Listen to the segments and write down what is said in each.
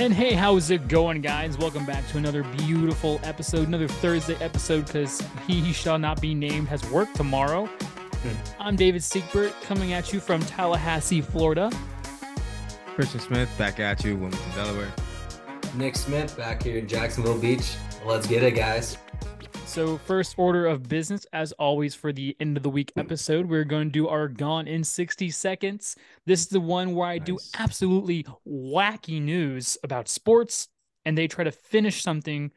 And hey, how's it going, guys? Welcome back to another beautiful episode, another Thursday episode, because he shall not be named has work tomorrow. I'm David Siegbert, coming at you from Tallahassee, Florida. Christian Smith, back at you, Wilmington, Delaware. Nick Smith, back here in Jacksonville Beach. Let's get it, guys. So first order of business, as always, for the end of the week episode, we're going to do our Gone in 60 Seconds. This is the one where I do absolutely wacky news about sports, and they try to finish something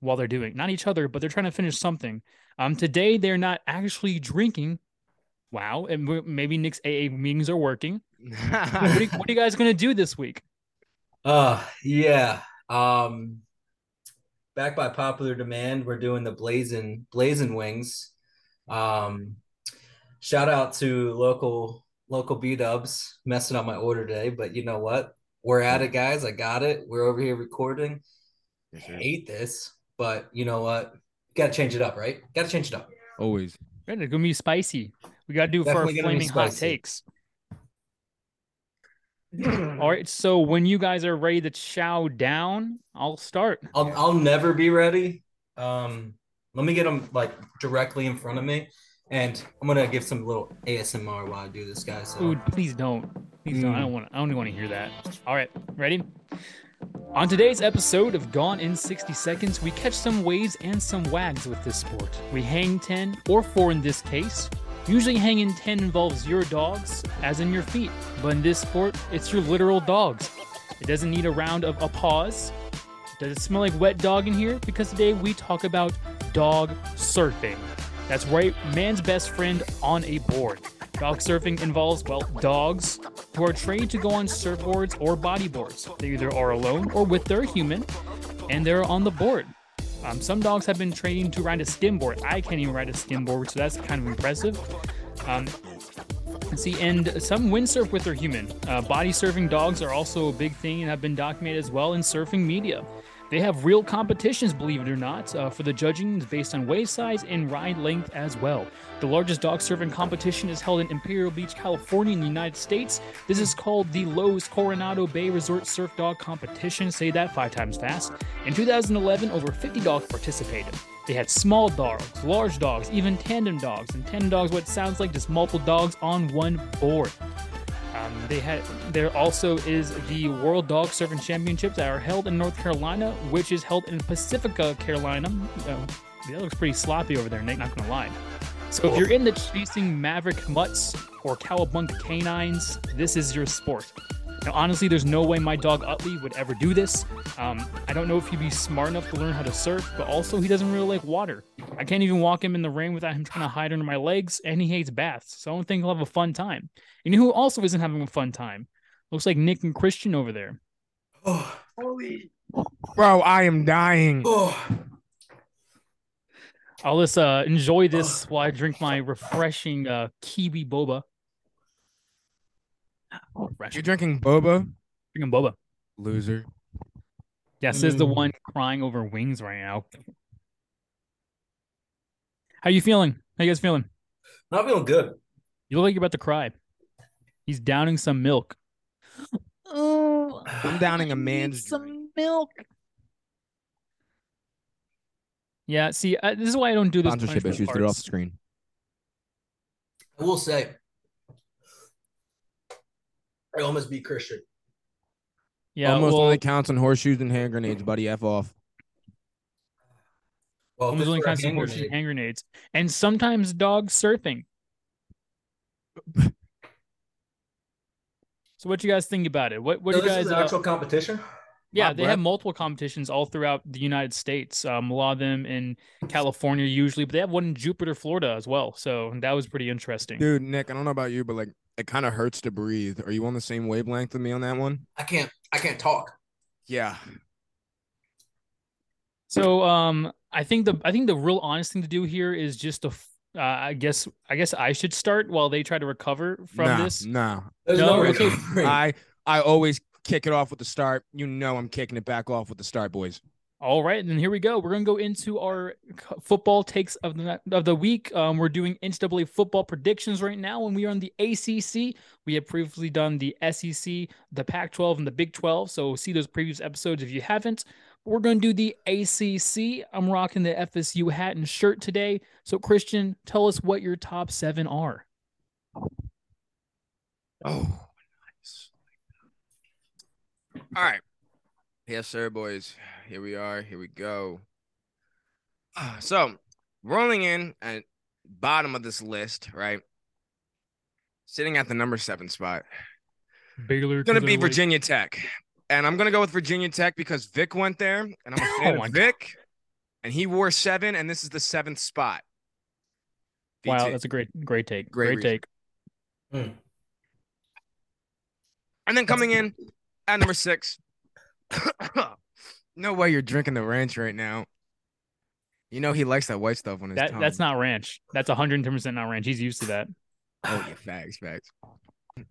while they're doing it. Not each other, but they're trying to finish something. Today, they're not actually drinking. Wow. And maybe Nick's AA meetings are working. What are you guys going to do this week? Back by popular demand, we're doing the blazing wings. Shout out to local B-dubs messing up my order today, but you know what? We're at it, guys. I got it. We're over here recording. I hate this, but you know what? Gotta change it up, right? Gotta change it up. Always. It's gonna be spicy. We gotta do Definitely for our flaming hot takes. All right, so when you guys are ready to chow down, I'll start. I'll never be ready. Let me get them like directly in front of me, and I'm gonna give some little ASMR while I do this, guys. So. Dude, please don't. Please don't. I don't want to hear that. All right, ready? On today's episode of Gone in 60 Seconds, we catch some waves and some wags with this sport. We hang 10 or 4 in this case. Usually hanging 10 involves your dogs, as in your feet, but in this sport, it's your literal dogs. It doesn't need a round of applause. Does it smell like wet dog in here? Because today we talk about dog surfing. That's right, man's best friend on a board. Dog surfing involves, well, dogs who are trained to go on surfboards or bodyboards. They either are alone or with their human, and they're on the board. Some dogs have been trained to ride a skimboard. I can't even ride a skimboard, so that's kind of impressive. And some windsurf with their human. Body surfing dogs are also a big thing and have been documented as well in surfing media. They have real competitions, believe it or not, for the judging based on wave size and ride length as well. The largest dog surfing competition is held in Imperial Beach, California in the United States. This is called the Lowe's Coronado Bay Resort Surf Dog Competition. Say that 5 times fast. In 2011, over 50 dogs participated. They had small dogs, large dogs, even tandem dogs. And tandem dogs, what it sounds like, just multiple dogs on one board. There also is the World Dog Surfing Championships that are held in North Carolina, which is held in Pacifica, Carolina. That looks pretty sloppy over there, Nate, not going to lie. So cool. If you're into chasing maverick mutts or cowabunga canines, this is your sport. Now, honestly, there's no way my dog Utley would ever do this. I don't know if he'd be smart enough to learn how to surf, but also he doesn't really like water. I can't even walk him in the rain without him trying to hide under my legs, and he hates baths, so I don't think he'll have a fun time. And who also isn't having a fun time? Looks like Nick and Christian over there. Oh, holy. Bro, I am dying. Oh. I'll just enjoy this while I drink my refreshing Kiwi boba. Oh, you're drinking boba? Drinking boba. Loser. Yes, this is the one crying over wings right now. How you feeling? How you guys feeling? Not feeling good. You look like you're about to cry. He's downing some milk. Oh, I'm downing a man's some milk. Yeah, see, this is why I don't do this. Sponsorship issues. They're off the screen. I will say, I almost beat Christian. Yeah, almost only counts on horseshoes and hand grenades, buddy. F off. Well, almost only counts on horseshoes and hand grenades, and sometimes dog surfing. So, what you guys think about it? What do you guys? This is an actual competition. Yeah, they have multiple competitions all throughout the United States. A lot of them in California usually, but they have one in Jupiter, Florida as well. So that was pretty interesting. Dude, Nick, I don't know about you, but like it kind of hurts to breathe. Are you on the same wavelength with me on that one? I can't talk. Yeah. So I think the real honest thing to do here is just to I guess I should start while they try to recover from this. No. Okay. I always kick it off with the start. You know I'm kicking it back off with the start, boys. All right, and then here we go. We're going to go into our football takes of the week. We're doing NCAA football predictions right now, and we are on the ACC. We have previously done the SEC, the Pac-12, and the Big 12, so see those previous episodes if you haven't. We're going to do the ACC. I'm rocking the FSU hat and shirt today. So, Christian, tell us what your top 7 are. Oh, nice. All right. Yes, sir, boys. Here we are. Here we go. So, rolling in at bottom of this list, right? Sitting at the number 7 spot. It's going to be Virginia Tech. And I'm going to go with Virginia Tech because Vic went there. And I'm a fan of Vic. And he wore 7, and this is the 7th spot. Wow, that's a great take. Great take. Mm. And then coming in at number 6. No way you're drinking the ranch right now. You know he likes that white stuff on his tongue. That's not ranch. That's 110% not ranch. He's used to that. Oh, yeah, facts.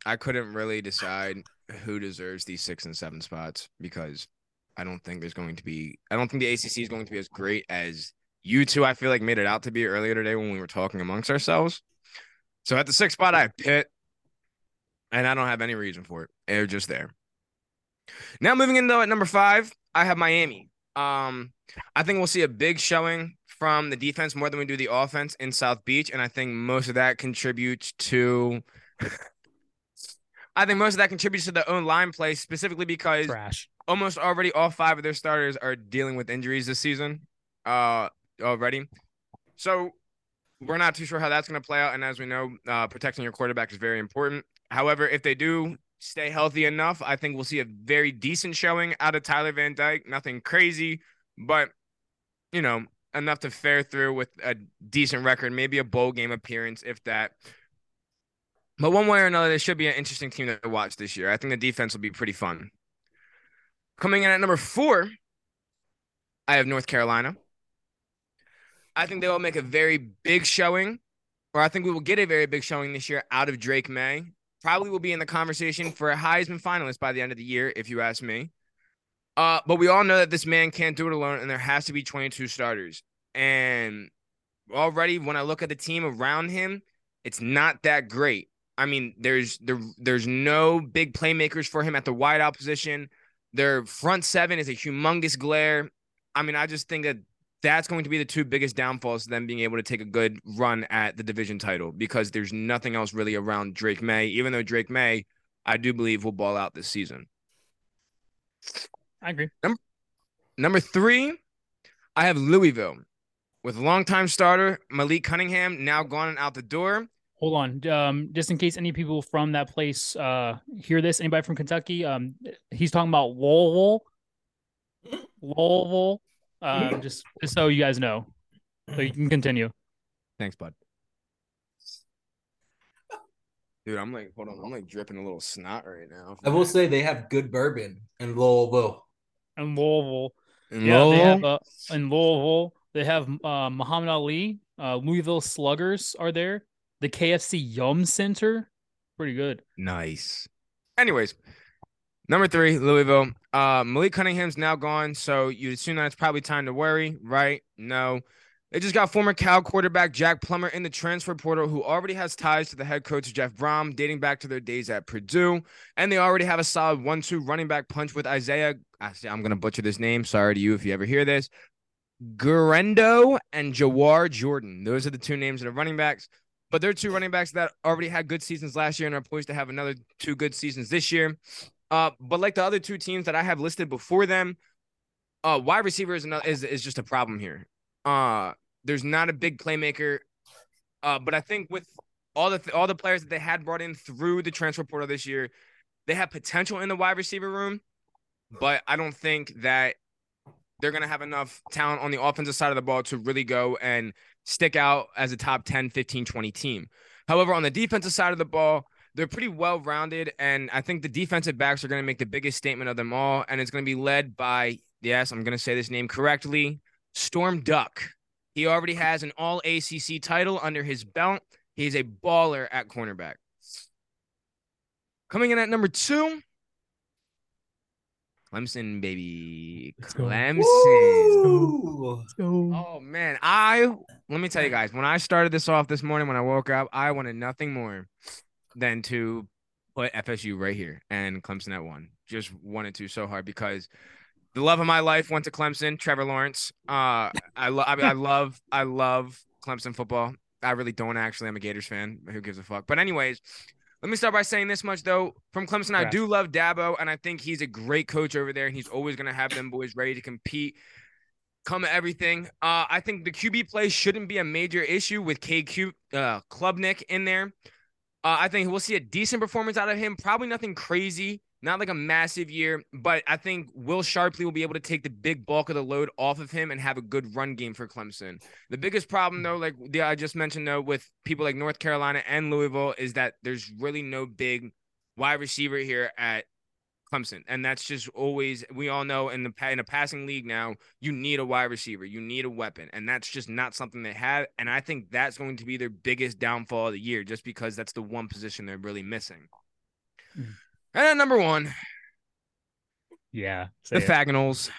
I couldn't really decide who deserves these 6 and 7 spots because I don't think the ACC is going to be as great as you two, I feel like, made it out to be earlier today when we were talking amongst ourselves. So at the 6th spot, I have Pitt, and I don't have any reason for it. They're just there. Now moving in, though, at number 5, I have Miami. I think we'll see a big showing from the defense more than we do the offense in South Beach, and I think most of that contributes to the own line play, specifically because almost already all 5 of their starters are dealing with injuries this season already. So we're not too sure how that's going to play out, and as we know, protecting your quarterback is very important. However, if they do stay healthy enough, I think we'll see a very decent showing out of Tyler Van Dyke. Nothing crazy, but, you know, enough to fare through with a decent record, maybe a bowl game appearance, if that. But one way or another, they should be an interesting team to watch this year. I think the defense will be pretty fun. Coming in at number 4, I have North Carolina. I think they will make a very big showing, or I think we will get a very big showing this year out of Drake May. Probably will be in the conversation for a Heisman finalist by the end of the year, if you ask me. But we all know that this man can't do it alone, and there has to be 22 starters. And already, when I look at the team around him, it's not that great. I mean, there's no big playmakers for him at the wideout position. Their front 7 is a humongous glare. I mean, I just think that that's going to be the 2 biggest downfalls to them being able to take a good run at the division title, because there's nothing else really around Drake May, even though Drake May, I do believe, will ball out this season. I agree. Number 3, I have Louisville with longtime starter Malik Cunningham, now gone and out the door. Hold on. Just in case any people from that place hear this, anybody from Kentucky, he's talking about Louisville. Just so you guys know, so you can continue. Thanks, bud. Dude, I'm like, hold on, I'm like dripping a little snot right now. I will say they have good bourbon in Louisville. They have Muhammad Ali. Louisville Sluggers are there. The KFC Yum Center, pretty good. Nice. Anyways. Number 3, Louisville. Malik Cunningham's now gone, so you'd assume that it's probably time to worry, right? No. They just got former Cal quarterback Jack Plummer in the transfer portal, who already has ties to the head coach Jeff Brohm, dating back to their days at Purdue. And they already have a solid 1-2 running back punch with Isaiah. I'm going to butcher this name. Sorry to you if you ever hear this. Gurendo and Jawar Jordan. Those are the 2 names that are running backs. But they're 2 running backs that already had good seasons last year and are poised to have another 2 good seasons this year. But like the other 2 teams that I have listed before them, wide receiver is just a problem here. There's not a big playmaker. But I think with all the players that they had brought in through the transfer portal this year, they have potential in the wide receiver room. But I don't think that they're going to have enough talent on the offensive side of the ball to really go and stick out as a top 10, 15, 20 team. However, on the defensive side of the ball, they're pretty well-rounded, and I think the defensive backs are going to make the biggest statement of them all, and it's going to be led by, yes, I'm going to say this name correctly, Storm Duck. He already has an all-ACC title under his belt. He's a baller at cornerback. Coming in at number 2, Clemson, baby. Clemson. Let's go. Oh, man. Let me tell you guys, when I started this off this morning, when I woke up, I wanted nothing more than to put FSU right here and Clemson at one. Just wanted to so hard because the love of my life went to Clemson, Trevor Lawrence. I love Clemson football. I really don't actually. I'm a Gators fan. Who gives a fuck? But anyways, let me start by saying this much, though. From Clemson, I do love Dabo, and I think he's a great coach over there, and he's always going to have them boys ready to compete, come at everything. I think the QB play shouldn't be a major issue with KQ Klubnik in there. I think we'll see a decent performance out of him. Probably nothing crazy, not like a massive year, but I think Will Sharpley will be able to take the big bulk of the load off of him and have a good run game for Clemson. The biggest problem, though, like I just mentioned, though, with people like North Carolina and Louisville is that there's really no big wide receiver here at Clemson. And that's just always, we all know in a passing league now, you need a wide receiver, you need a weapon, and that's just not something they have. And I think that's going to be their biggest downfall of the year, just because that's the one position they're really missing. Mm. And at number one, the Faginals.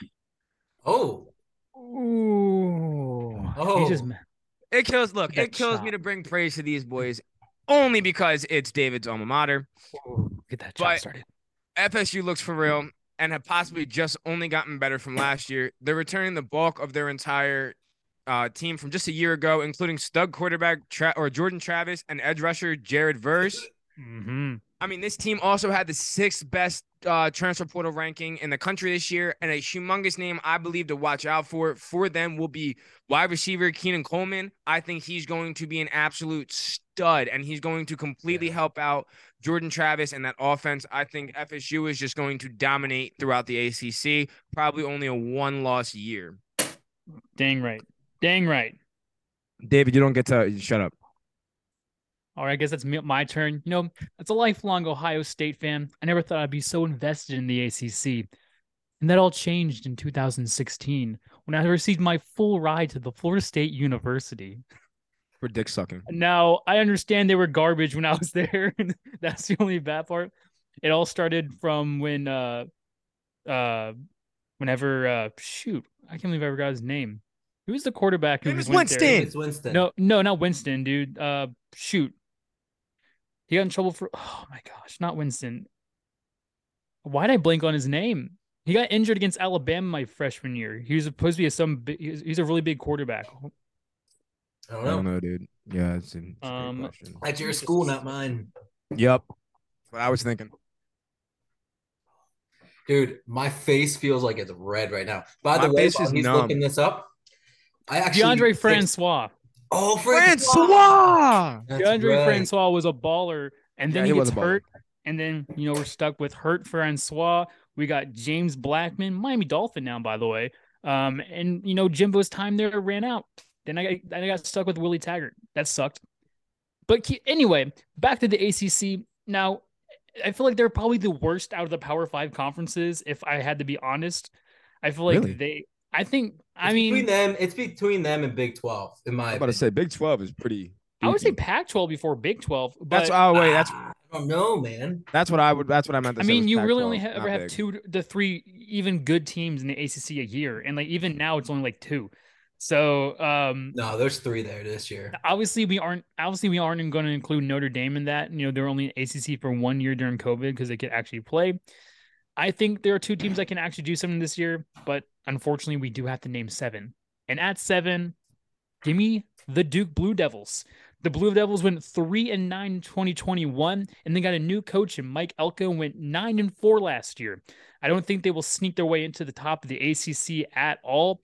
It kills me to bring praise to these boys, only because it's David's alma mater. Ooh, get that job started. FSU looks for real and have possibly just only gotten better from last year. They're returning the bulk of their entire team from just a year ago, including stud quarterback Jordan Travis and edge rusher Jared Verse. Mm-hmm. I mean, this team also had the 6th best transfer portal ranking in the country this year, and a humongous name I believe to watch out for them will be wide receiver Keenan Coleman. I think he's going to be an absolute stud, and he's going to completely help out Jordan Travis and that offense. I think FSU is just going to dominate throughout the ACC, probably only a one-loss year. Dang right. David, you don't get to – shut up. All right, I guess that's my turn. You know, as a lifelong Ohio State fan, I never thought I'd be so invested in the ACC. And that all changed in 2016 when I received my full ride to the Florida State University. For dick sucking. Now, I understand they were garbage when I was there. That's the only bad part. It all started from when, I can't believe I forgot his name. Who was the quarterback? It was Winston. No, not Winston, dude. He got in trouble for, oh my gosh, not Winston. Why did I blank on his name? He got injured against Alabama my freshman year. He was supposed to be he's a really big quarterback. I don't know, dude. Yeah, it's in at your school, not mine. Yep, that's what I was thinking. Dude, my face feels like it's red right now. By the way, while he's looking this up, I actually DeAndre Francois. Oh, Francois! DeAndre Francois was a baller, and then he gets hurt, and then we're stuck with hurt Francois. We got James Blackman, Miami Dolphin now, by the way. And Jimbo's time there ran out. Then I got stuck with Willie Taggart. That sucked. But anyway, back to the ACC. Now, I feel like they're probably the worst out of the Power 5 conferences. If I had to be honest, I feel like it's between them and Big 12. In my opinion. I was about to say Big 12 is pretty. I would say Pac-12 before Big 12. But I don't know, man. That's what I meant. You really only ever have 2 to 3 even good teams in the ACC a year, and like even now it's only like 2. So no, there's 3 there this year. Obviously we aren't going to include Notre Dame in that. They're only in ACC for 1 year during COVID because they could actually play. I think there are 2 teams that can actually do something this year, but unfortunately, we do have to name 7. And at 7, give me the Duke Blue Devils. The Blue Devils went 3-9 in 2021, and they got a new coach, and Mike Elko went 9-4 last year. I don't think they will sneak their way into the top of the ACC at all,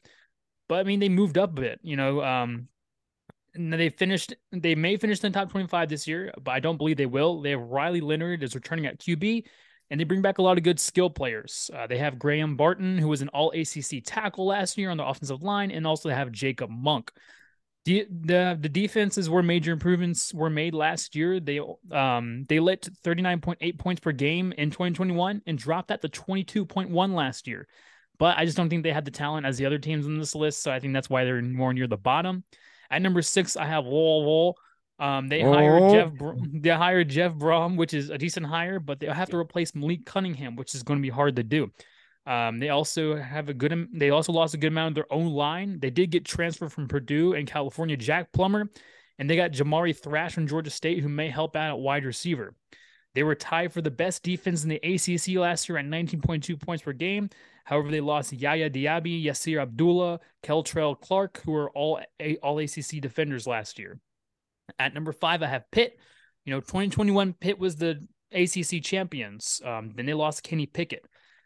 but I mean, they moved up a bit, and they may finish in the top 25 this year, but I don't believe they will. They have Riley Leonard is returning at QB. And they bring back a lot of good skill players. They have Graham Barton, who was an all-ACC tackle last year on the offensive line, and also they have Jacob Monk. The defenses where major improvements were made last year. They let 39.8 points per game in 2021 and dropped that to 22.1 last year. But I just don't think they had the talent as the other teams on this list, so I think that's why they're more near the bottom. At number 6, I have Lowell. They hired Jeff Brohm, which is a decent hire, but they'll have to replace Malik Cunningham, which is going to be hard to do. They also lost a good amount of their own line. They did get transferred from Purdue and California, Jack Plummer, and they got Jamari Thrash from Georgia State, who may help out at wide receiver. They were tied for the best defense in the ACC last year at 19.2 points per game. However, they lost Yaya Diaby, Yasir Abdullah, Keltrell Clark, who were all ACC defenders last year. At number 5, I have Pitt. 2021 Pitt was the ACC champions. Then they lost Kenny Pickett.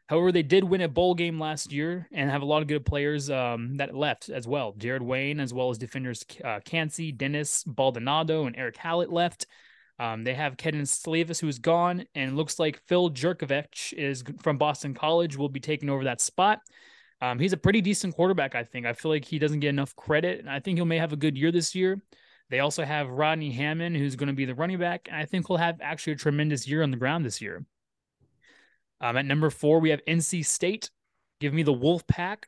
However, they did win a bowl game last year and have a lot of good players that left as well. Jared Wayne, as well as defenders Cansey, Dennis Baldonado, and Eric Hallett left. They have Kedon Slavis, who's gone, and looks like Phil Jerkovich is from Boston College, will be taking over that spot. He's a pretty decent quarterback, I think. I feel like he doesn't get enough credit, and I think he may have a good year this year. They also have Rodney Hammond, who's going to be the running back, and I think he'll have actually a tremendous year on the ground this year. At number 4, we have NC State. Give me the Wolfpack.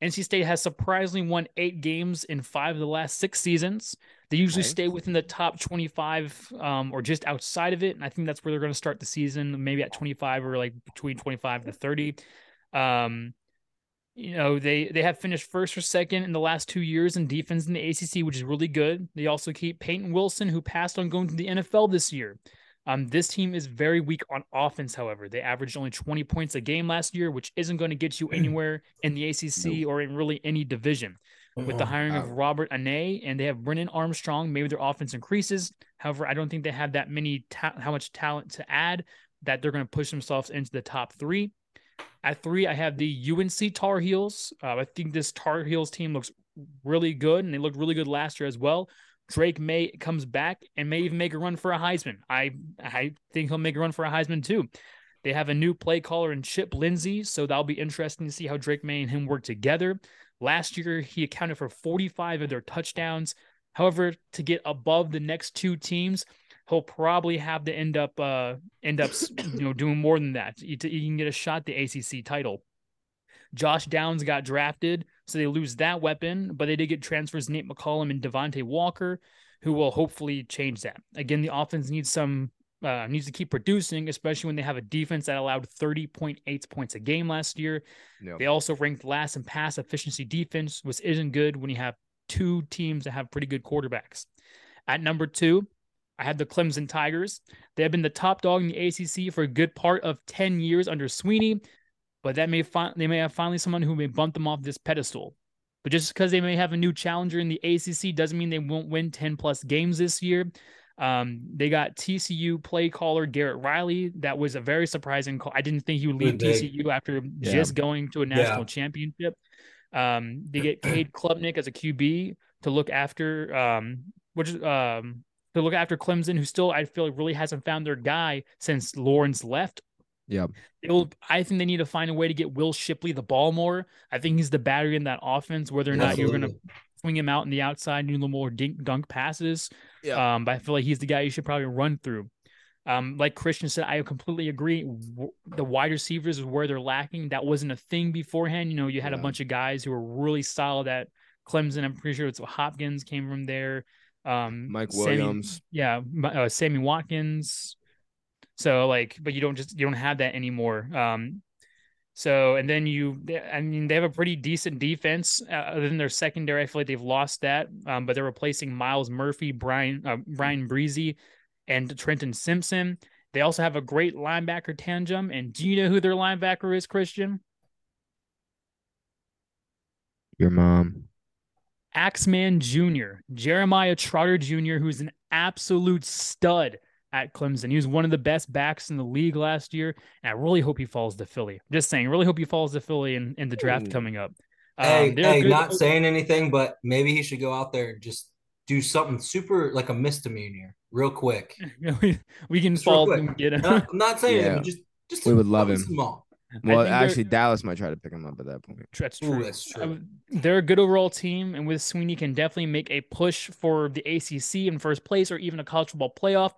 NC State has surprisingly won 8 games in 5 of the last 6 seasons. They usually stay within the top 25 or just outside of it, and I think that's where they're going to start the season, maybe at 25 or like between 25 to 30. They have finished first or second in the last 2 years in defense in the ACC, which is really good. They also keep Peyton Wilson, who passed on going to the NFL this year. This team is very weak on offense, however. They averaged only 20 points a game last year, which isn't going to get you anywhere in the ACC or in really any division. With the hiring of Robert Ane, and they have Brennan Armstrong, maybe their offense increases. However, I don't think they have that many how much talent to add that they're going to push themselves into the top 3. At 3, I have the UNC Tar Heels. I think this Tar Heels team looks really good, and they looked really good last year as well. Drake May comes back and may even make a run for a Heisman. I think he'll make a run for a Heisman too. They have a new play caller in Chip Lindsey, so that'll be interesting to see how Drake May and him work together. Last year, he accounted for 45 of their touchdowns. However, to get above the next 2 teams, he'll probably have to end up doing more than that. You can get a shot at the ACC title. Josh Downs got drafted, so they lose that weapon, but they did get transfers Nate McCollum and Devontae Walker, who will hopefully change that. Again, the offense needs to keep producing, especially when they have a defense that allowed 30.8 points a game last year. Yep. They also ranked last in pass efficiency defense, which isn't good when you have 2 teams that have pretty good quarterbacks. At number 2, I had the Clemson Tigers. They have been the top dog in the ACC for a good part of 10 years under Sweeney, but they may have finally someone who may bump them off this pedestal. But just because they may have a new challenger in the ACC doesn't mean they won't win 10-plus games this year. They got TCU play caller Garrett Riley. That was a very surprising call. I didn't think he would leave TCU after just going to a national championship. They get Cade Klubnik as a QB to look after, to look after Clemson, who still I feel like really hasn't found their guy since Lawrence left. Yeah, I think they need to find a way to get Will Shipley the ball more. I think he's the battery in that offense. Whether or not you're going to swing him out in the outside and do a little more dink-dunk passes, but I feel like he's the guy you should probably run through. Like Christian said, I completely agree. The wide receivers is where they're lacking. That wasn't a thing beforehand. You had a bunch of guys who were really solid at Clemson. I'm pretty sure it's Hopkins came from there. Mike Williams. Sammy Watkins. So but you don't have that anymore. They have a pretty decent defense other than their secondary. I feel like they've lost that, but they're replacing Miles Murphy, Brian Breezy, and Trenton Simpson. They also have a great linebacker tandem. And do you know who their linebacker is, Christian? Your mom. Axeman Jr., Jeremiah Trotter Jr., who's an absolute stud at Clemson. He was one of the best backs in the league last year, and I really hope he falls to Philly. I'm just saying, really hope he falls to Philly in the draft coming up. Not saying anything, but maybe he should go out there and just do something super, like a misdemeanor, real quick. We can fall and get him. No, I'm not saying anything. Just we would love him. Small. Well, actually, Dallas might try to pick him up at that point. That's true. They're a good overall team, and with Sweeney can definitely make a push for the ACC in first place or even a college football playoff.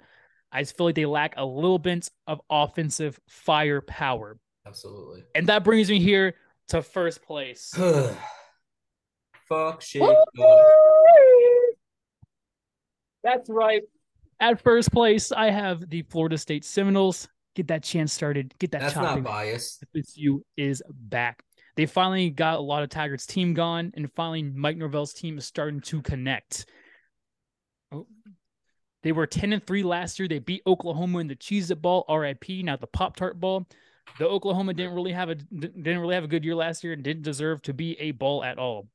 I just feel like they lack a little bit of offensive firepower. Absolutely. And that brings me here to first place. Fuck shit. That's right. At first place, I have the Florida State Seminoles. get that chance started, get that. That's chopping. Not biased. FSU is back. They finally got a lot of Taggart's team gone, and finally Mike Norvell's team is starting to connect. Oh. They were 10-3 last year. They beat Oklahoma in the Cheez-It Ball, RIP, not the Pop-Tart Ball. The Oklahoma didn't really have a good year last year and didn't deserve to be a ball at all.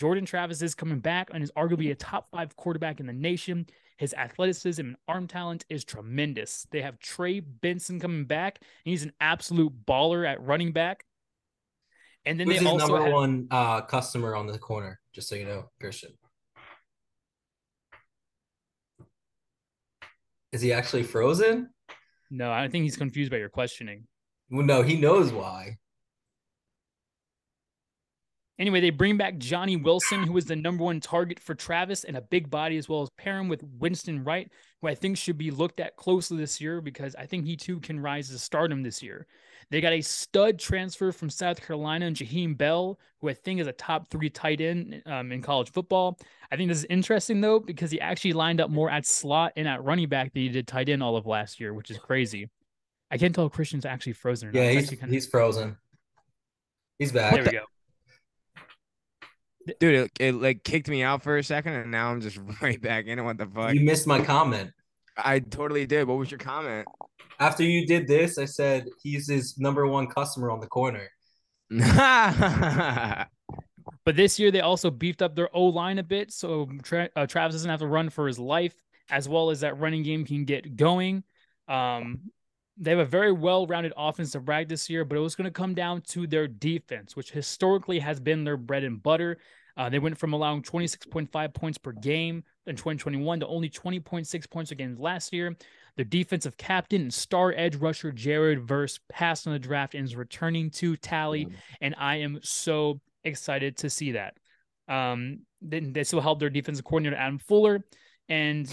Jordan Travis is coming back and is arguably a top-5 quarterback in the nation. His athleticism and arm talent is tremendous. They have Trey Benson coming back, and he's an absolute baller at running back. And then they also number one customer on the corner, just so you know, Christian. Is he actually frozen? No, I think he's confused by your questioning. Well, no, he knows why. Anyway, they bring back Johnny Wilson, who is the number one target for Travis and a big body, as well as pair him with Winston Wright, who I think should be looked at closely this year because I think he too can rise to stardom this year. They got a stud transfer from South Carolina and Jaheim Bell, who I think is a top 3 tight end in college football. I think this is interesting, though, because he actually lined up more at slot and at running back than he did tight end all of last year, which is crazy. I can't tell if Christian's actually frozen or not. Yeah, he's frozen. He's back. There we go. Dude, it like kicked me out for a second, and now I'm just right back in it. What the fuck? You missed my comment. I totally did. What was your comment? After you did this, I said he's his number one customer on the corner. But this year, they also beefed up their O-line a bit, so Travis doesn't have to run for his life, as well as that running game can get going. They have a very well-rounded offensive rag this year, but it was going to come down to their defense, which historically has been their bread and butter. They went from allowing 26.5 points per game in 2021 to only 20.6 points a game last year. Their defensive captain and star edge rusher Jared Verse passed on the draft and is returning to tally, and I am so excited to see that. They still helped their defensive coordinator Adam Fuller, and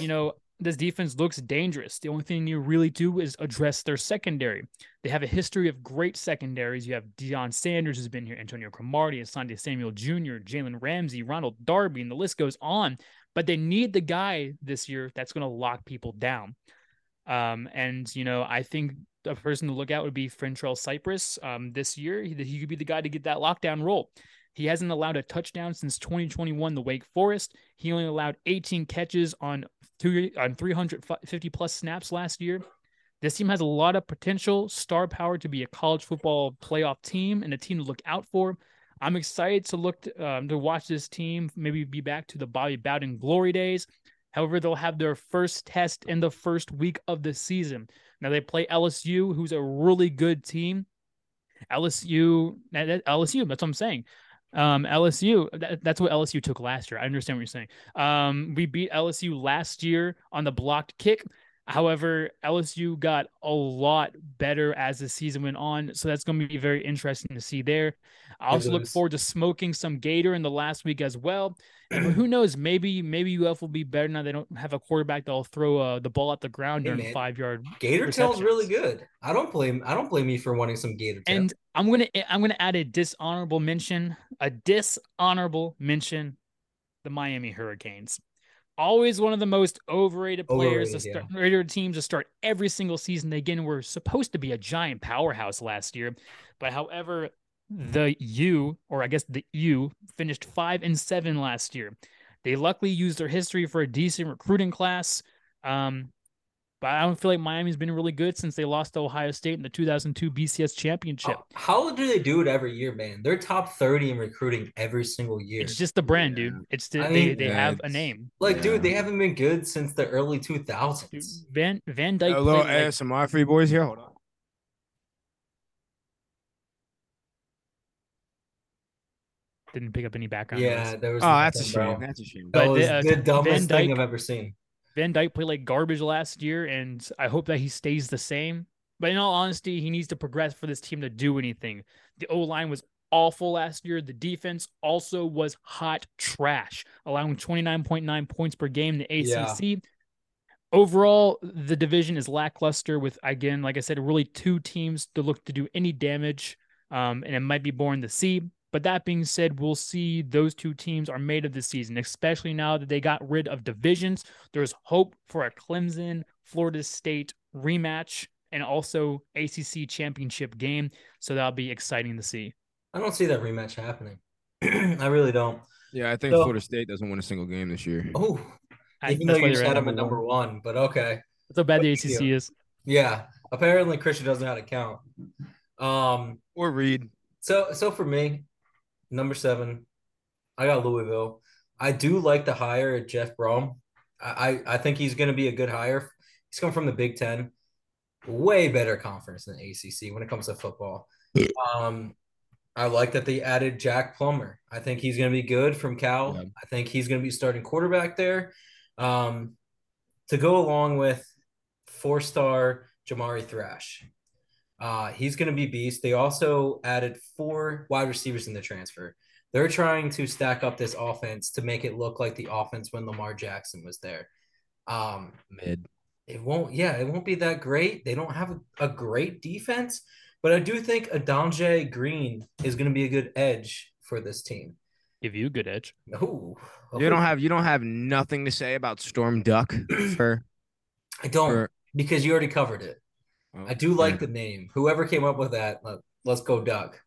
this defense looks dangerous. The only thing you really do is address their secondary. They have a history of great secondaries. You have Deion Sanders, who's been here, Antonio Cromartie, Asante Samuel Jr., Jalen Ramsey, Ronald Darby, and the list goes on. But they need the guy this year that's going to lock people down. I think a person to look out would be Frentrell Cypress this year. He could be the guy to get that lockdown role. He hasn't allowed a touchdown since 2021, the Wake Forest. He only allowed 18 catches on 350-plus snaps last year. This team has a lot of potential star power to be a college football playoff team and a team to look out for. I'm excited to watch this team maybe be back to the Bobby Bowden glory days. However, they'll have their first test in the first week of the season. Now they play LSU, who's a really good team. LSU, that's what I'm saying. LSU, that's what LSU took last year. I understand what you're saying. We beat LSU last year on the blocked kick. However, LSU got a lot better as the season went on, so that's going to be very interesting to see there. I also look forward to smoking some Gator in the last week as well. And who knows? Maybe UF will be better now. They don't have a quarterback that'll throw the ball at the ground during 5-yard. Gator tail's really good. I don't blame you for wanting some Gator tail. And I'm gonna add a dishonorable mention, the Miami Hurricanes. Always one of the most overrated players, overrated teams to start every single season. Again, we're supposed to be a giant powerhouse last year, but however, the U finished 5-7 last year. They luckily used their history for a decent recruiting class, but I don't feel like Miami's been really good since they lost to Ohio State in the 2002 BCS championship. How do they do it every year, man? They're top 30 in recruiting every single year. It's just the brand, dude. It's they have a name. Dude, they haven't been good since the early 2000s. Dude, Van Dyke. A little ASMR for you boys here. Hold on. Didn't pick up any background. Yeah, there was. Oh, that's a shame. Bro. That's a shame. That was the dumbest thing I've ever seen. Van Dyke played like garbage last year, and I hope that he stays the same. But in all honesty, he needs to progress for this team to do anything. The O-line was awful last year. The defense also was hot trash, allowing 29.9 points per game in the ACC. Yeah. Overall, the division is lackluster with, again, like I said, really 2 teams to look to do any damage, and it might be boring to see. But that being said, we'll see those 2 teams are made of this season, especially now that they got rid of divisions. There's hope for a Clemson-Florida State rematch and also ACC championship game. So that'll be exciting to see. I don't see that rematch happening. I really don't. Yeah, I think Florida State doesn't win a single game this year. Oh, even though you said I'm at number one, but okay. That's how bad the ACC is. Yeah, apparently Christian doesn't know how to count. Or read. So for me, number 7, I got Louisville. I do like the hire at Jeff Brohm. I think he's going to be a good hire. He's coming from the Big Ten, way better conference than ACC when it comes to football. I like that they added Jack Plummer. I think he's going to be good from Cal. Yeah. I think he's going to be starting quarterback there. To go along with 4-star Jamari Thrash. He's going to be beast. They also added 4 wide receivers in the transfer. They're trying to stack up this offense to make it look like the offense when Lamar Jackson was there. It won't be that great. They don't have a great defense, but I do think Adonjah Green is going to be a good edge for this team. Give you a good edge. No, you don't have nothing to say about Storm Duck. Because you already covered it. Oh, I do like the name. Whoever came up with that, let's go Duck.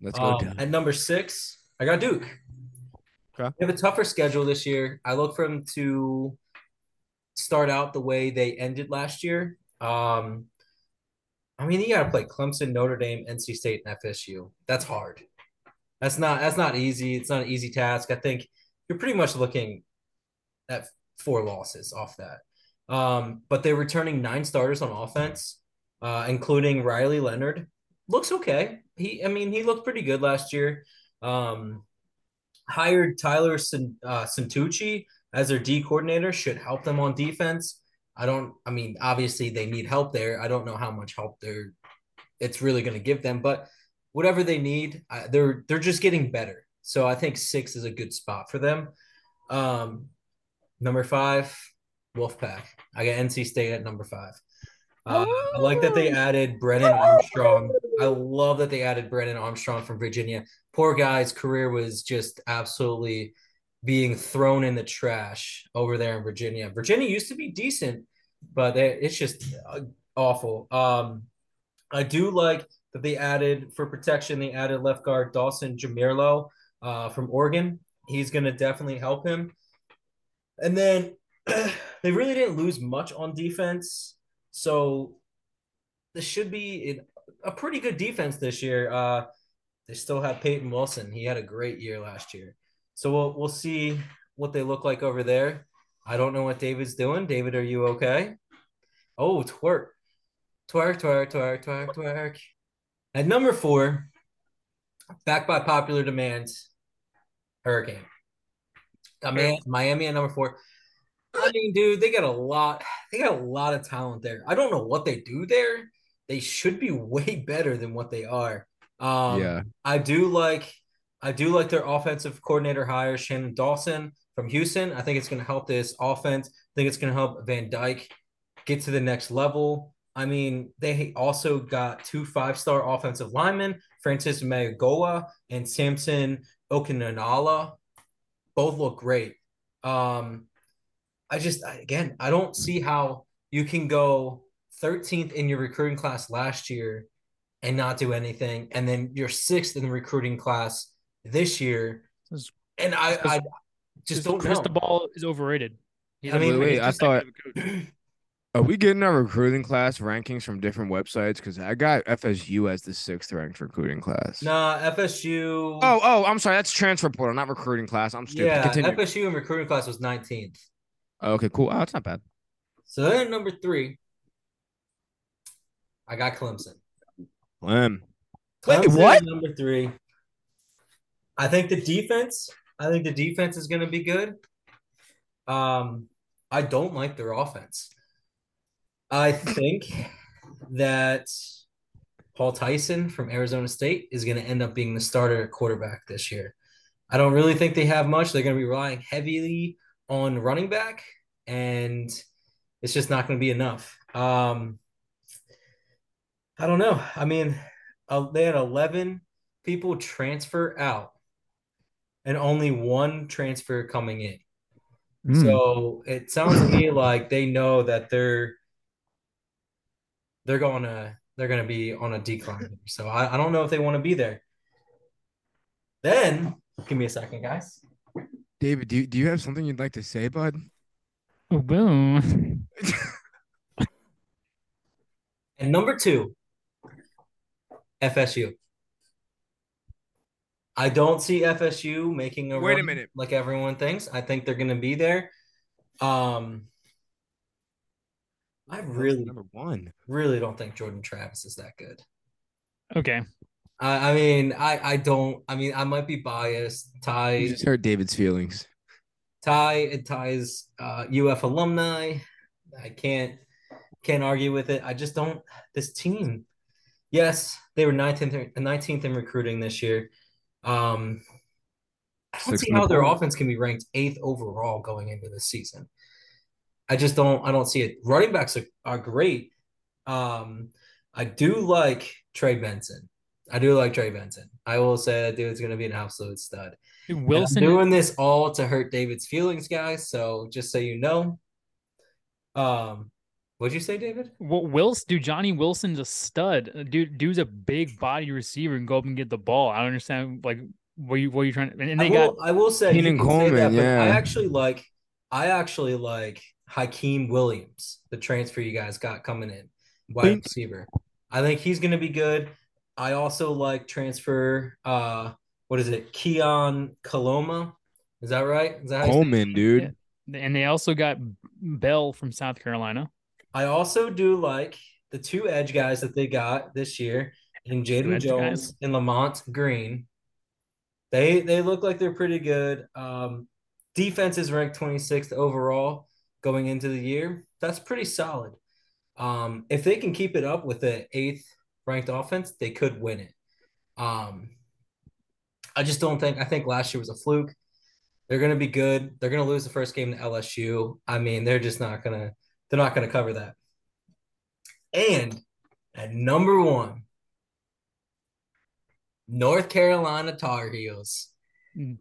Let's go Duck. At number 6, I got Duke. Okay. They have a tougher schedule this year. I look for them to start out the way they ended last year. You got to play Clemson, Notre Dame, NC State, and FSU. That's hard. That's not easy. It's not an easy task. I think you're pretty much looking at 4 losses off that. But they're returning 9 starters on offense, including Riley Leonard. Looks okay. He looked pretty good last year. Hired Tyler Santucci as their D coordinator, should help them on defense. Obviously they need help there. I don't know how much help it's really going to give them, but whatever they need, they're just getting better. So I think 6 is a good spot for them. Number 5, Wolfpack. I got NC State at number 5. I like that they added Brennan Armstrong. I love that they added Brennan Armstrong from Virginia. Poor guy's career was just absolutely being thrown in the trash over there in Virginia. Virginia used to be decent, but it's just awful. I do like that they added, for protection, they added left guard Dawson Jamirlo from Oregon. He's going to definitely help him. And then they really didn't lose much on defense. So this should be a pretty good defense this year. They still have Peyton Wilson. He had a great year last year. So we'll see what they look like over there. I don't know what David's doing. David, are you okay? Oh, twerk. Twerk, twerk, twerk, twerk, twerk. At number 4, backed by popular demand, Hurricane. Miami at number 4. They got a lot of talent there. I don't know what they do there. They should be way better than what they are. I do like their offensive coordinator hire, Shannon Dawson from Houston. I think it's going to help this offense. I think it's going to help Van Dyke get to the next level. They also got 2 5-star offensive linemen, Francis Magoa and Samson Okananala. Both look great. I don't see how you can go 13th in your recruiting class last year and not do anything, and then you're 6th in the recruiting class this year. And I just don't know. Cristobal is overrated. Are we getting our recruiting class rankings from different websites? Because I got FSU as the 6th ranked recruiting class. Nah, FSU. Oh, I'm sorry. That's transfer portal, not recruiting class. I'm stupid. Yeah, continue. FSU in recruiting class was 19th. Okay, cool. Oh, it's not bad. So then at number 3, I got Clemson. Clemson what? Number 3. I think the defense is going to be good. I don't like their offense. I think that Paul Tyson from Arizona State is going to end up being the starter quarterback this year. I don't really think they have much. They're going to be relying heavily on running back, and it's just not going to be enough. I don't know. They had 11 people transfer out and only 1 transfer coming in. So it sounds to me like they know that they're they're going to be on a decline. So I don't know if they want to be there. Then give me a second, guys. David, do you have something you'd like to say, bud? Oh, boom. And number two, FSU. I don't see FSU making a run like everyone thinks. I think they're going to be there. I really don't think Jordan Travis is that good. Okay. I mean, I might be biased. Ty. You just hurt David's feelings. Ty's UF alumni. I can't argue with it. I just don't. This team. Yes, they were 19th in recruiting this year. I don't see how their offense can be ranked 8th overall going into this season. I just don't. I don't see it. Running backs are great. I do like Trey Benson. I will say that dude's going to be an absolute stud. Wilson, I'm doing this all to hurt David's feelings, guys. So just so you know, what'd you say, David? Well, Johnny Wilson's a stud. Dude's a big body receiver and go up and get the ball. I don't understand. Like, what are you trying to? And I will say, Keenan Coleman. That, yeah. I actually like Hakeem Williams, the transfer you guys got coming in, wide receiver. I think he's going to be good. I also like transfer. Keon Coloma? Is that right? Is that Coleman, dude? Yeah. And they also got Bell from South Carolina. I also do like the two edge guys that they got this year, and Jaden Jones and Lamont Green. They look like they're pretty good. Defense is ranked 26th overall going into the year. That's pretty solid. If they can keep it up with the 8th ranked offense, they could win it. I just don't think – I think last year was a fluke. They're going to be good. They're going to lose the first game to LSU. I mean, they're just not going to – they're not going to cover that. And at number one, North Carolina Tar Heels.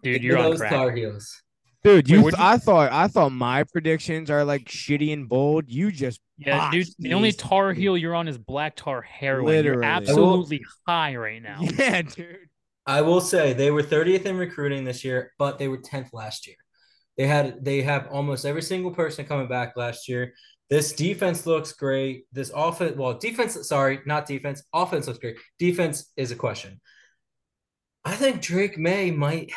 Dude, you're on crack. Tar Heels. Dude, I thought my predictions are like shitty and bold. You just boxed. Dude, the only Tar Heel you're on is black tar heroin. Literally. You're absolutely high right now. Yeah, dude. I will say they were 30th in recruiting this year, but they were 10th last year. They have almost every single person coming back last year. This defense looks great. This offense, offense looks great. Defense is a question. I think Drake May might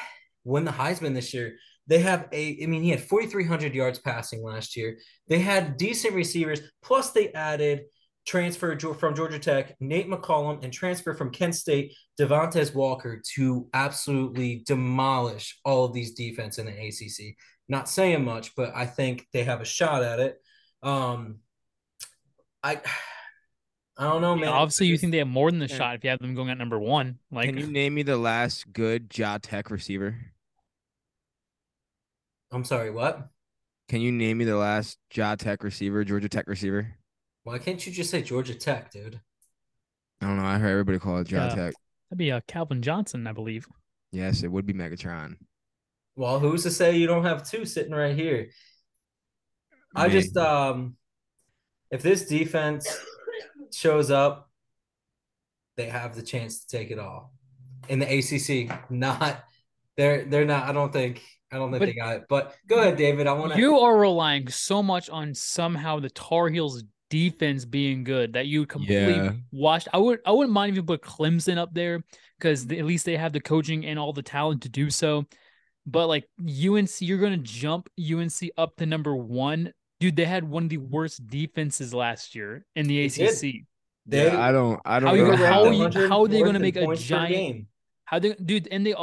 win the Heisman this year. They have he had 4,300 yards passing last year. They had decent receivers. Plus, they added transfer from Georgia Tech, Nate McCollum, and transfer from Kent State, Devontae Walker, to absolutely demolish all of these defense in the ACC. Not saying much, but I think they have a shot at it. I don't know, man. Yeah, obviously, you think they have more than a shot if you have them going at number one. Like, can you name me the last good Georgia Tech receiver? I'm sorry, what? Can you name me the last Georgia Tech receiver? Why can't you just say Georgia Tech, dude? I don't know. I heard everybody call it Georgia Tech. That'd be Calvin Johnson, I believe. Yes, it would be Megatron. Well, who's to say you don't have two sitting right here? Man. I just if this defense shows up, they have the chance to take it all. In the ACC, they're not. I don't think they got it. But go ahead, David. You are relying so much on somehow the Tar Heels defense being good that you completely watched. I wouldn't mind if you put Clemson up there because at least they have the coaching and all the talent to do so. But like UNC, you're going to jump UNC up to number one. Dude, they had one of the worst defenses last year in the ACC. How are they going to make a giant game? They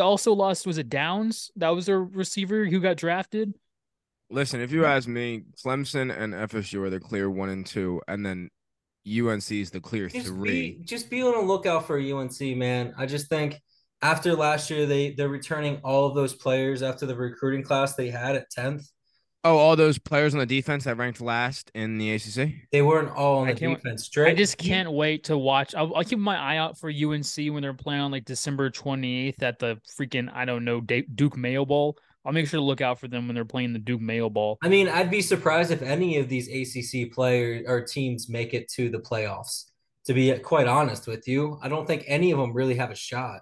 also lost. Was it Downs? That was their receiver who got drafted. Listen, if you ask me, Clemson and FSU are the clear 1 and 2, and then UNC is the clear 3. Just be on the lookout for UNC, man. I just think after last year, they're returning all of those players after the recruiting class they had at 10th. Oh, all those players on the defense that ranked last in the ACC? They weren't all on the defense. I just can't wait to watch. I'll keep my eye out for UNC when they're playing on like December 28th at the freaking, Duke Mayo Bowl. I'll make sure to look out for them when they're playing the Duke Mayo Ball. I mean, I'd be surprised if any of these ACC players or teams make it to the playoffs, to be quite honest with you. I don't think any of them really have a shot.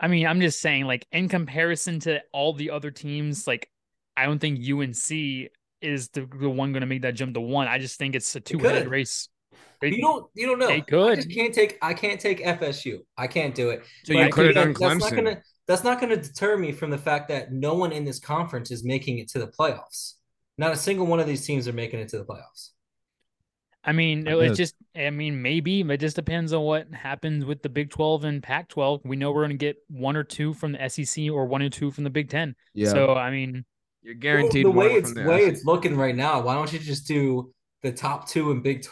I mean, I'm just saying, like, in comparison to all the other teams, like, I don't think UNC is the one going to make that jump to one. I just think it's a two-headed race. You don't know. They could. I can't take FSU. I can't do it. So but you could have done Clemson. That's not going to deter me from the fact that no one in this conference is making it to the playoffs. Not a single one of these teams are making it to the playoffs. I mean, maybe, but it just depends on what happens with the Big 12 and Pac-12. We know we're going to get one or two from the SEC or one or two from the Big 10. Yeah. So, I mean, you're guaranteed the way it's looking right now. Why don't you just do the top two in Big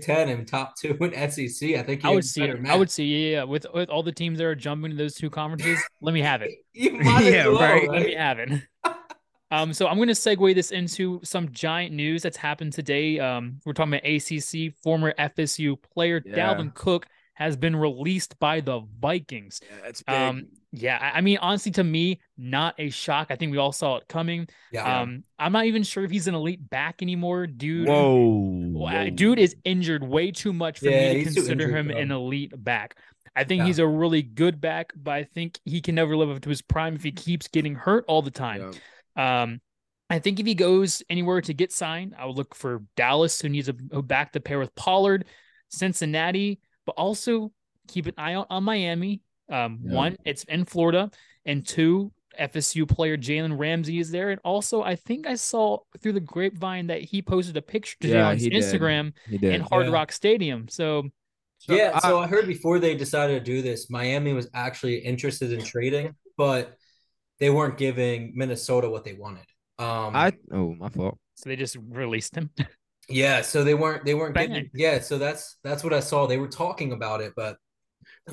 10 and top two in SEC? I think I would see, with all the teams that are jumping to those two conferences, let me have it. Right? Let me have it. So I'm going to segue this into some giant news that's happened today. We're talking about ACC. Former FSU player Dalvin Cook has been released by the Vikings. Yeah, that's big. I mean, honestly, to me, not a shock. I think we all saw it coming. Yeah. I'm not even sure if he's an elite back anymore. Dude is injured way too much for me to consider him an elite back. I think he's a really good back, but I think he can never live up to his prime if he keeps getting hurt all the time. Yeah. I think if he goes anywhere to get signed, I would look for Dallas, who needs a back to pair with Pollard, Cincinnati, but also keep an eye out on Miami. One, it's in Florida, and two, FSU player Jalen Ramsey is there. And also, I think I saw through the grapevine that he posted a picture today on his Instagram in Hard Rock Stadium. So I heard before they decided to do this, Miami was actually interested in trading, but they weren't giving Minnesota what they wanted. My fault. So they just released him. So they weren't getting. Yeah. So that's what I saw. They were talking about it, but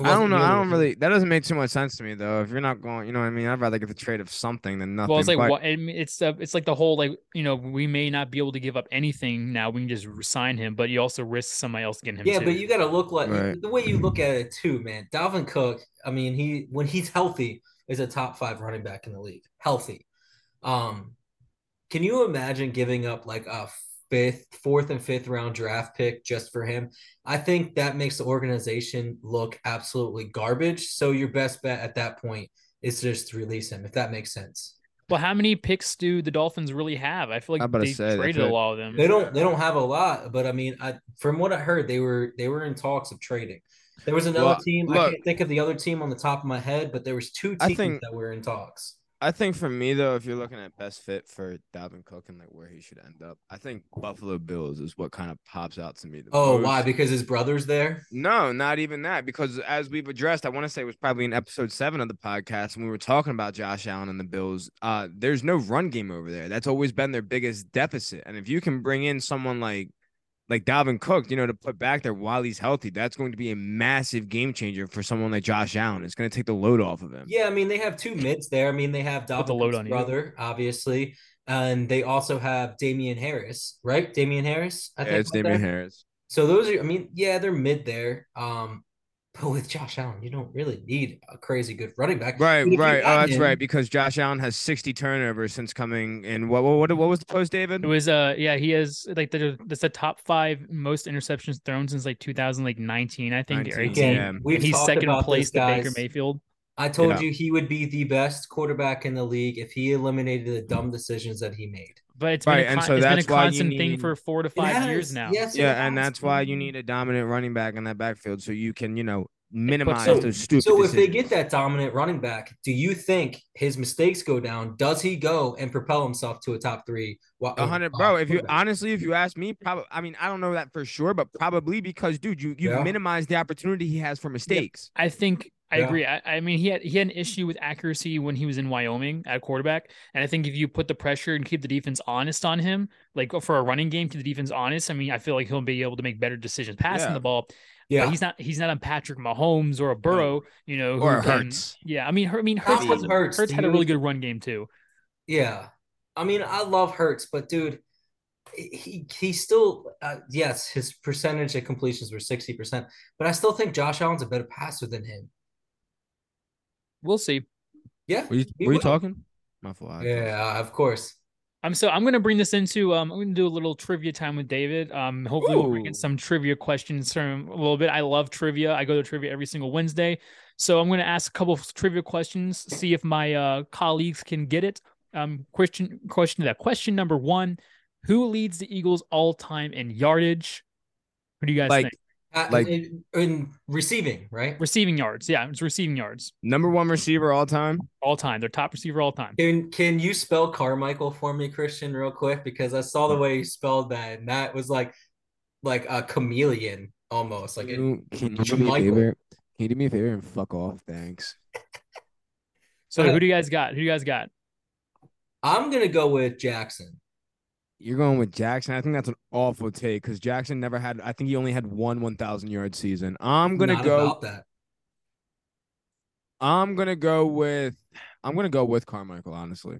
I don't know. I don't really. That doesn't make too much sense to me, though. If you're not going, you know what I mean. I'd rather get the trade of something than nothing. Well, it's like it's like the whole we may not be able to give up anything now. We can just sign him, but you also risk somebody else getting him. Yeah, but you got to look the way you look at it too, man. Dalvin Cook. I mean, when he's healthy, is a top five running back in the league, healthy. Can you imagine giving up like a fourth and fifth round draft pick just for him? I think that makes the organization look absolutely garbage. So your best bet at that point is just to release him, if that makes sense. Well, how many picks do the Dolphins really have? I feel like they traded a lot of them. They don't have a lot, but I mean, from what I heard, they were in talks of trading. There was another team. I can't think of the other team on the top of my head, but there was two teams that were in talks. I think for me, though, if you're looking at best fit for Dalvin Cook and like where he should end up, I think Buffalo Bills is what kind of pops out to me. The most. Why? Because his brother's there? No, not even that. Because as we've addressed, I want to say it was probably in episode 7 of the podcast when we were talking about Josh Allen and the Bills. There's no run game over there. That's always been their biggest deficit. And if you can bring in someone like Dalvin Cook, to put back there while he's healthy, that's going to be a massive game changer for someone like Josh Allen. It's going to take the load off of him. Yeah, I mean, they have two mids there. I mean, they have Dalvin's brother, obviously, and they also have Damian Harris, right? Damian Harris? I think it's Damian Harris. So those are, they're mid there. But with Josh Allen, you don't really need a crazy good running back. Right. Right. Because Josh Allen has 60 turnovers since coming in. What was the post, David? It was he has that's the top 5 most interceptions thrown since 2019, I think. 19. Or 18. Yeah. He's second in place to Baker Mayfield. I told you he would be the best quarterback in the league if he eliminated the dumb decisions that he made. But it's been a constant thing for 4 to 5 years now. Yes, and that's why you need a dominant running back in that backfield so you can, minimize those stupid decisions. So if they get that dominant running back, do you think his mistakes go down? Does he go and propel himself to a top 3? 100, bro. If you ask me, probably. I mean, I don't know that for sure, but probably because, dude, you minimize the opportunity he has for mistakes. Yeah, I think. I agree. I mean, he had an issue with accuracy when he was in Wyoming at quarterback, and I think if you put the pressure and keep the defense honest on him, for a running game, keep the defense honest. I mean, I feel like he'll be able to make better decisions passing the ball. Yeah, but he's not on Patrick Mahomes or a Burrow, or Hurts. Yeah, Hurts had a really good run game too. Yeah, I mean, I love Hurts, but dude, he still his percentage of completions were 60%, but I still think Josh Allen's a better passer than him. We'll see. Yeah. Were you talking? My fault. Yeah, of course. I'm going to bring this into I'm going to do a little trivia time with David. Hopefully we'll bring in some trivia questions from a little bit. I love trivia. I go to trivia every single Wednesday. So I'm going to ask a couple of trivia questions, see if my colleagues can get it. Question number one, who leads the Eagles all time in yardage? What do you guys think? In receiving, right? Receiving yards. Yeah, it's receiving yards. Number one receiver all time? All time. Their top receiver all time. Can you spell Carmichael for me, Christian, real quick? Because I saw the way you spelled that, and that was like a chameleon almost. Like can you do me a favor and fuck off? Thanks. So who do you guys got? I'm going to go with Jackson. You're going with Jackson. I think that's an awful take because Jackson never had. I think he only had one 1,000-yard season. I'm gonna go with Carmichael, honestly.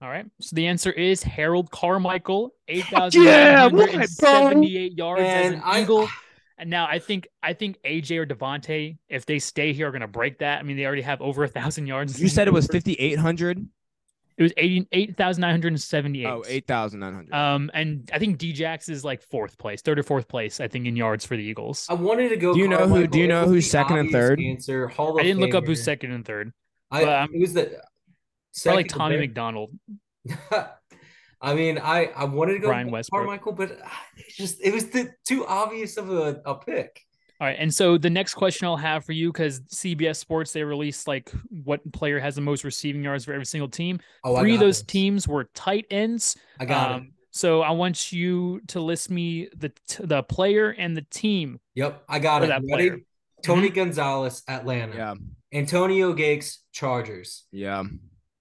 All right. So the answer is Harold Carmichael, 8,978 yards as an Eagle. And now I think AJ or Devontae, if they stay here, are gonna break that. I mean, they already have over 1,000 yards. You said it was 5,800. It was 8,978. Oh, 8,900. And I think Djax is like third or fourth place, I think, in yards for the Eagles. I wanted to go. Do you know who's second and third? Answer, I didn't look up who's second and third. Probably Tommy McDonald. I mean, I wanted to go Brian with Carmichael, but it was too obvious of a pick. All right, and so the next question I'll have for you, because CBS Sports, they released like what player has the most receiving yards for every single team. Three of those teams were tight ends. I got it. So I want you to list me the player and the team. Yep, I got it. That player. Tony Gonzalez, Atlanta. Yeah. Antonio Gates, Chargers. Yeah.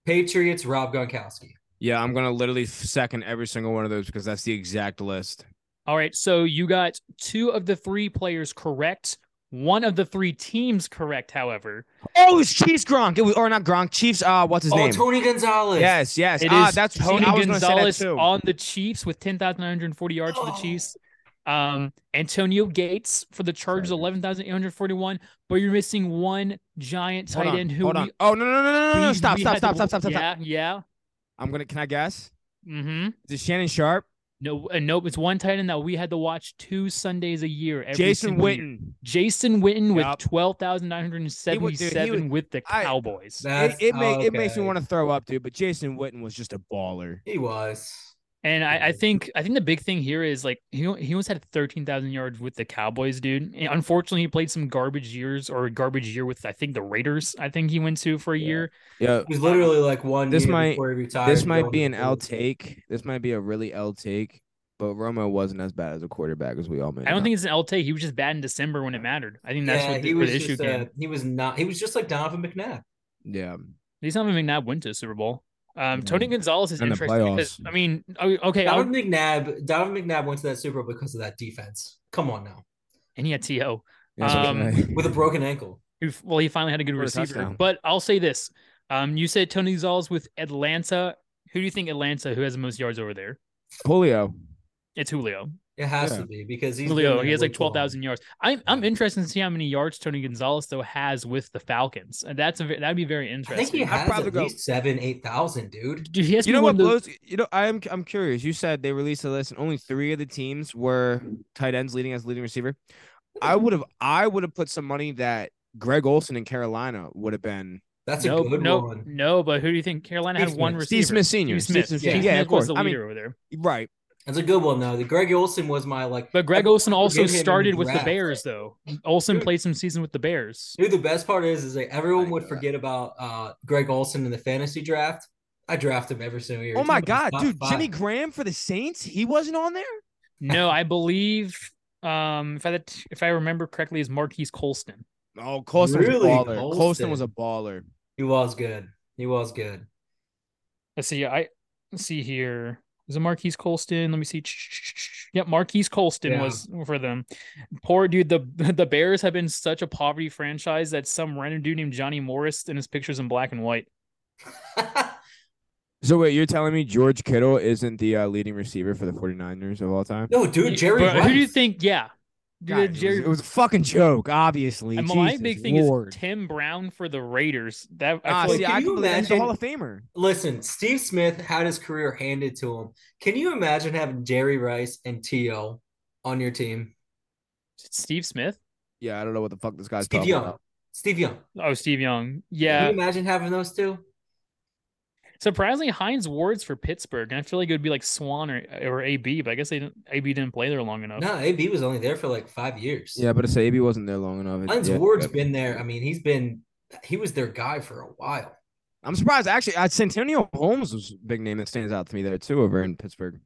Patriots, Rob Gronkowski. Yeah, I'm going to literally second every single one of those because that's the exact list. All right, so you got two of the three players correct, one of the three teams correct, however. Oh, it's Chiefs Gronk. Chiefs, what's his name? Oh, Tony Gonzalez. Yes. That's Tony Gonzalez on the Chiefs with 10,940 yards for the Chiefs. Antonio Gates for the Chargers, 11,841. But you're missing one giant tight end who. Hold on. Oh, no. Stop. Yeah. Can I guess? Mm-hmm. Is it Shannon Sharp? Nope. It's one tight end that we had to watch two Sundays a year. Jason Witten with 12,977 with the Cowboys. It makes me want to throw up, dude. But Jason Witten was just a baller. He was. And I think the big thing here is like he almost had 13,000 yards with the Cowboys, dude. And unfortunately, he played some garbage year with I think the Raiders. I think he went to for a year. Yeah, it was literally like one. Before he retired. This might be an L take. This might be a really L take. But Romo wasn't as bad as a quarterback as we all made. I don't think it's an L take. He was just bad in December when it mattered. I think that's what the issue came. He was not. He was just like Donovan McNabb. Yeah, Donovan McNabb went to the Super Bowl. Tony Gonzalez is interesting because Donovan McNabb went to that Super Bowl because of that defense. Come on now, and he had T.O. With a broken ankle. Well, he finally had a good receiver. Touchdown. But I'll say this: you said Tony Gonzalez with Atlanta. Who do you think who has the most yards over there? Julio. It's Julio. It has to be because he's Julio. He has like 12,000 yards. I'm interested to see how many yards Tony Gonzalez though has with the Falcons, and that'd be very interesting. I think he has probably at least 7,000-8,000, dude. I'm curious. You said they released a list, and only three of the teams were tight ends leading as leading receiver. I would have put some money that Greg Olsen in Carolina would have been. That's a good one. No, but who do you think Carolina had one receiver? Steve Smith Sr. Steve Smith, of course. Was the leader over there, right? That's a good one, though. The Greg Olsen was my like. But Greg Olsen also started with the Bears, though. Olsen played some season with the Bears. Dude, the best part is like everyone would forget about Greg Olsen in the fantasy draft. I draft him every single year. Oh my god, dude! Jimmy Graham for the Saints. He wasn't on there. No, I believe if I remember correctly, is Marquise Colston. Oh, Colston was a baller. He was good. Let's see. Let's see here. Was it Marquise Colston? Let me see. Yep, Marquise Colston was for them. Poor dude. The Bears have been such a poverty franchise that some random dude named Johnny Morris and his pictures in black and white. So wait, you're telling me George Kittle isn't the leading receiver for the 49ers of all time? No, dude, Jerry Rice. Who do you think? Yeah. God, Jared, it was a fucking joke, obviously. And my big thing is Tim Brown for the Raiders. That I can imagine, the Hall of Famer. Listen, Steve Smith had his career handed to him. Can you imagine having Jerry Rice and T.O. on your team? Steve Smith? Yeah, I don't know what the fuck this guy's talking about. Steve Young. Oh, Steve Young. Yeah. Can you imagine having those two? Surprisingly, Hines Ward's for Pittsburgh, and I feel like it would be like Swan or AB, but I guess they didn't, AB didn't play there long enough. No, AB was only there for like 5 years. Yeah, but it's AB wasn't there long enough. Hines Ward's been there. I mean, he was their guy for a while. I'm surprised. Actually, Santonio Holmes was a big name that stands out to me there too over in Pittsburgh.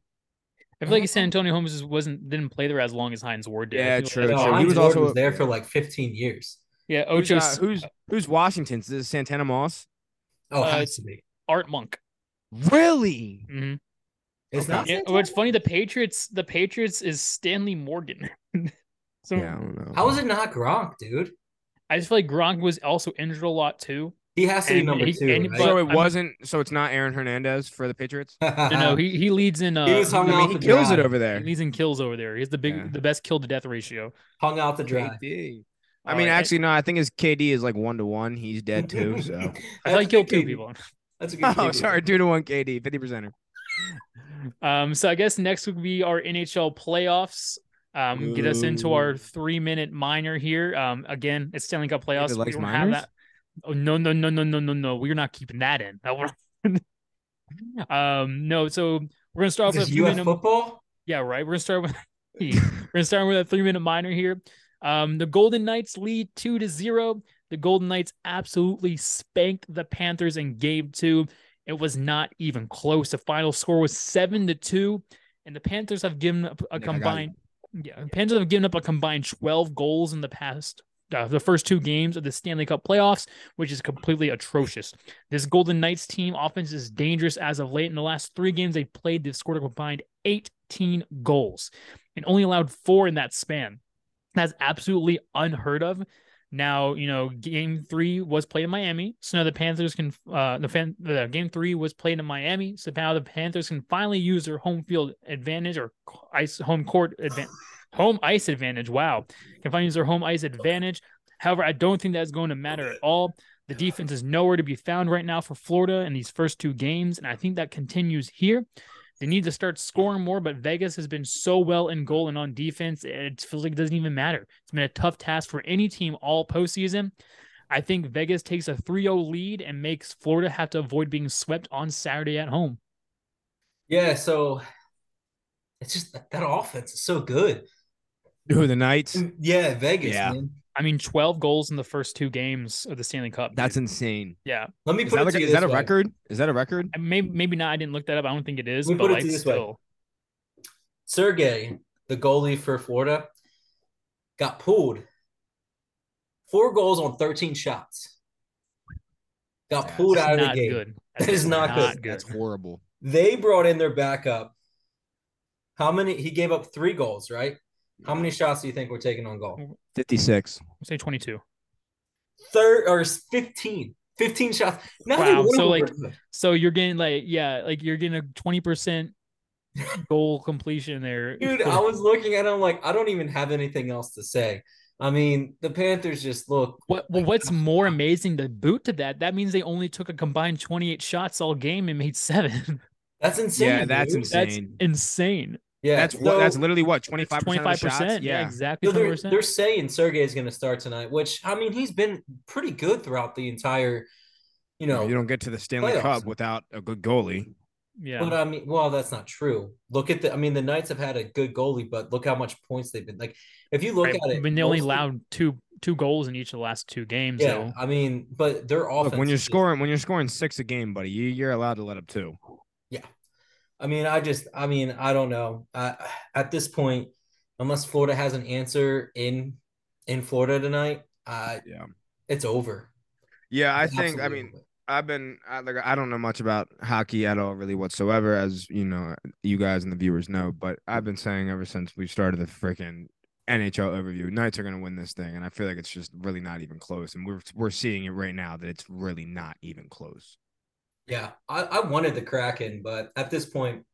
I feel like Santonio Holmes didn't play there as long as Hines Ward did. Yeah, true. Like, no, Hines Ward was there for like 15 years. Yeah, Ocho. Who's Washington's? Is it Santana Moss? Oh, has to be. Art Monk. Really? Mm-hmm. It's not. Yeah, what's funny, the Patriots is Stanley Morgan. So yeah, I don't know. How is it not Gronk, dude? I just feel like Gronk was also injured a lot too. He has to be number two. Right? So it's not Aaron Hernandez for the Patriots? No, he leads in he kills it over there. He leads in kills over there. He has the best kill to death ratio. Hung out the dry. I think his KD is like 1-to-1. He's dead too. So I feel like he killed two people. That's a good. Oh, KD. Sorry, 2-to-1 KD, 50%. So I guess next would be our NHL playoffs. Get us into our 3-minute minor here. Again, it's Stanley Cup playoffs. We don't have that. Oh no! We're not keeping that in. No. So we're gonna start with football. Yeah, right. We're gonna start with a 3-minute minor here. The Golden Knights lead 2-0. The Golden Knights absolutely spanked the Panthers in Game 2. It was not even close. The final score was 7-2, and the Panthers have given up a combined 12 goals in the first two games of the Stanley Cup playoffs, which is completely atrocious. This Golden Knights team offense is dangerous as of late. In the last three games they played, they've scored a combined 18 goals and only allowed 4 in that span. That's absolutely unheard of. Now, game 3 was played in Miami, so now the Panthers can game 3 was played in Miami, so now the Panthers can finally use their home field advantage or home ice advantage. Wow. Can finally use their home ice advantage. However, I don't think that's going to matter at all. The defense is nowhere to be found right now for Florida in these first two games, and I think that continues here. They need to start scoring more, but Vegas has been so well in goal and on defense, it feels like it doesn't even matter. It's been a tough task for any team all postseason. I think Vegas takes a 3-0 lead and makes Florida have to avoid being swept on Saturday at home. Yeah, so it's just that offense is so good. Who, the Knights? Yeah, Vegas, man. I mean, 12 goals in the first two games of the Stanley Cup. That's insane. Yeah. Let me put it to you this way. Is that a record? Maybe not. I didn't look that up. I don't think it is. Let me put it to you this way. Sergei, the goalie for Florida, got pulled. 4 goals on 13 shots. Got pulled out of the game. That is not good. That's horrible. They brought in their backup. How many? He gave up 3 goals, right? How many shots do you think we're taking on goal? 56. I'll say 22. 15. 15 shots. Now wow. So you're getting you're getting a 20% goal completion there. Dude, I was looking at him I don't even have anything else to say. I mean, the Panthers just look. What's more amazing to boot to that? That means they only took a combined 28 shots all game and made 7. That's insane. Yeah, That's insane. Yeah, that's literally what, 25% shots? Yeah, exactly. 20%. They're saying Sergei is going to start tonight, which I mean he's been pretty good throughout the entire. You don't get to the Stanley playoffs. Cup without a good goalie. Yeah, but I mean, well, that's not true. Look at the Knights have had a good goalie, but look how much points they've been. Like if you look at it, they only allowed two goals in each of the last two games. Yeah, though. I mean, but they're offense. Look, when you're scoring 6 a game, buddy, you're allowed to let up 2. Yeah. I don't know. At this point, unless Florida has an answer in Florida tonight, it's over. Yeah, I don't know much about hockey at all, really whatsoever, as you guys and the viewers know. But I've been saying ever since we started the freaking NHL overview, Knights are going to win this thing, and I feel like it's just really not even close. And we're seeing it right now that it's really not even close. Yeah, I wanted the Kraken, but at this point,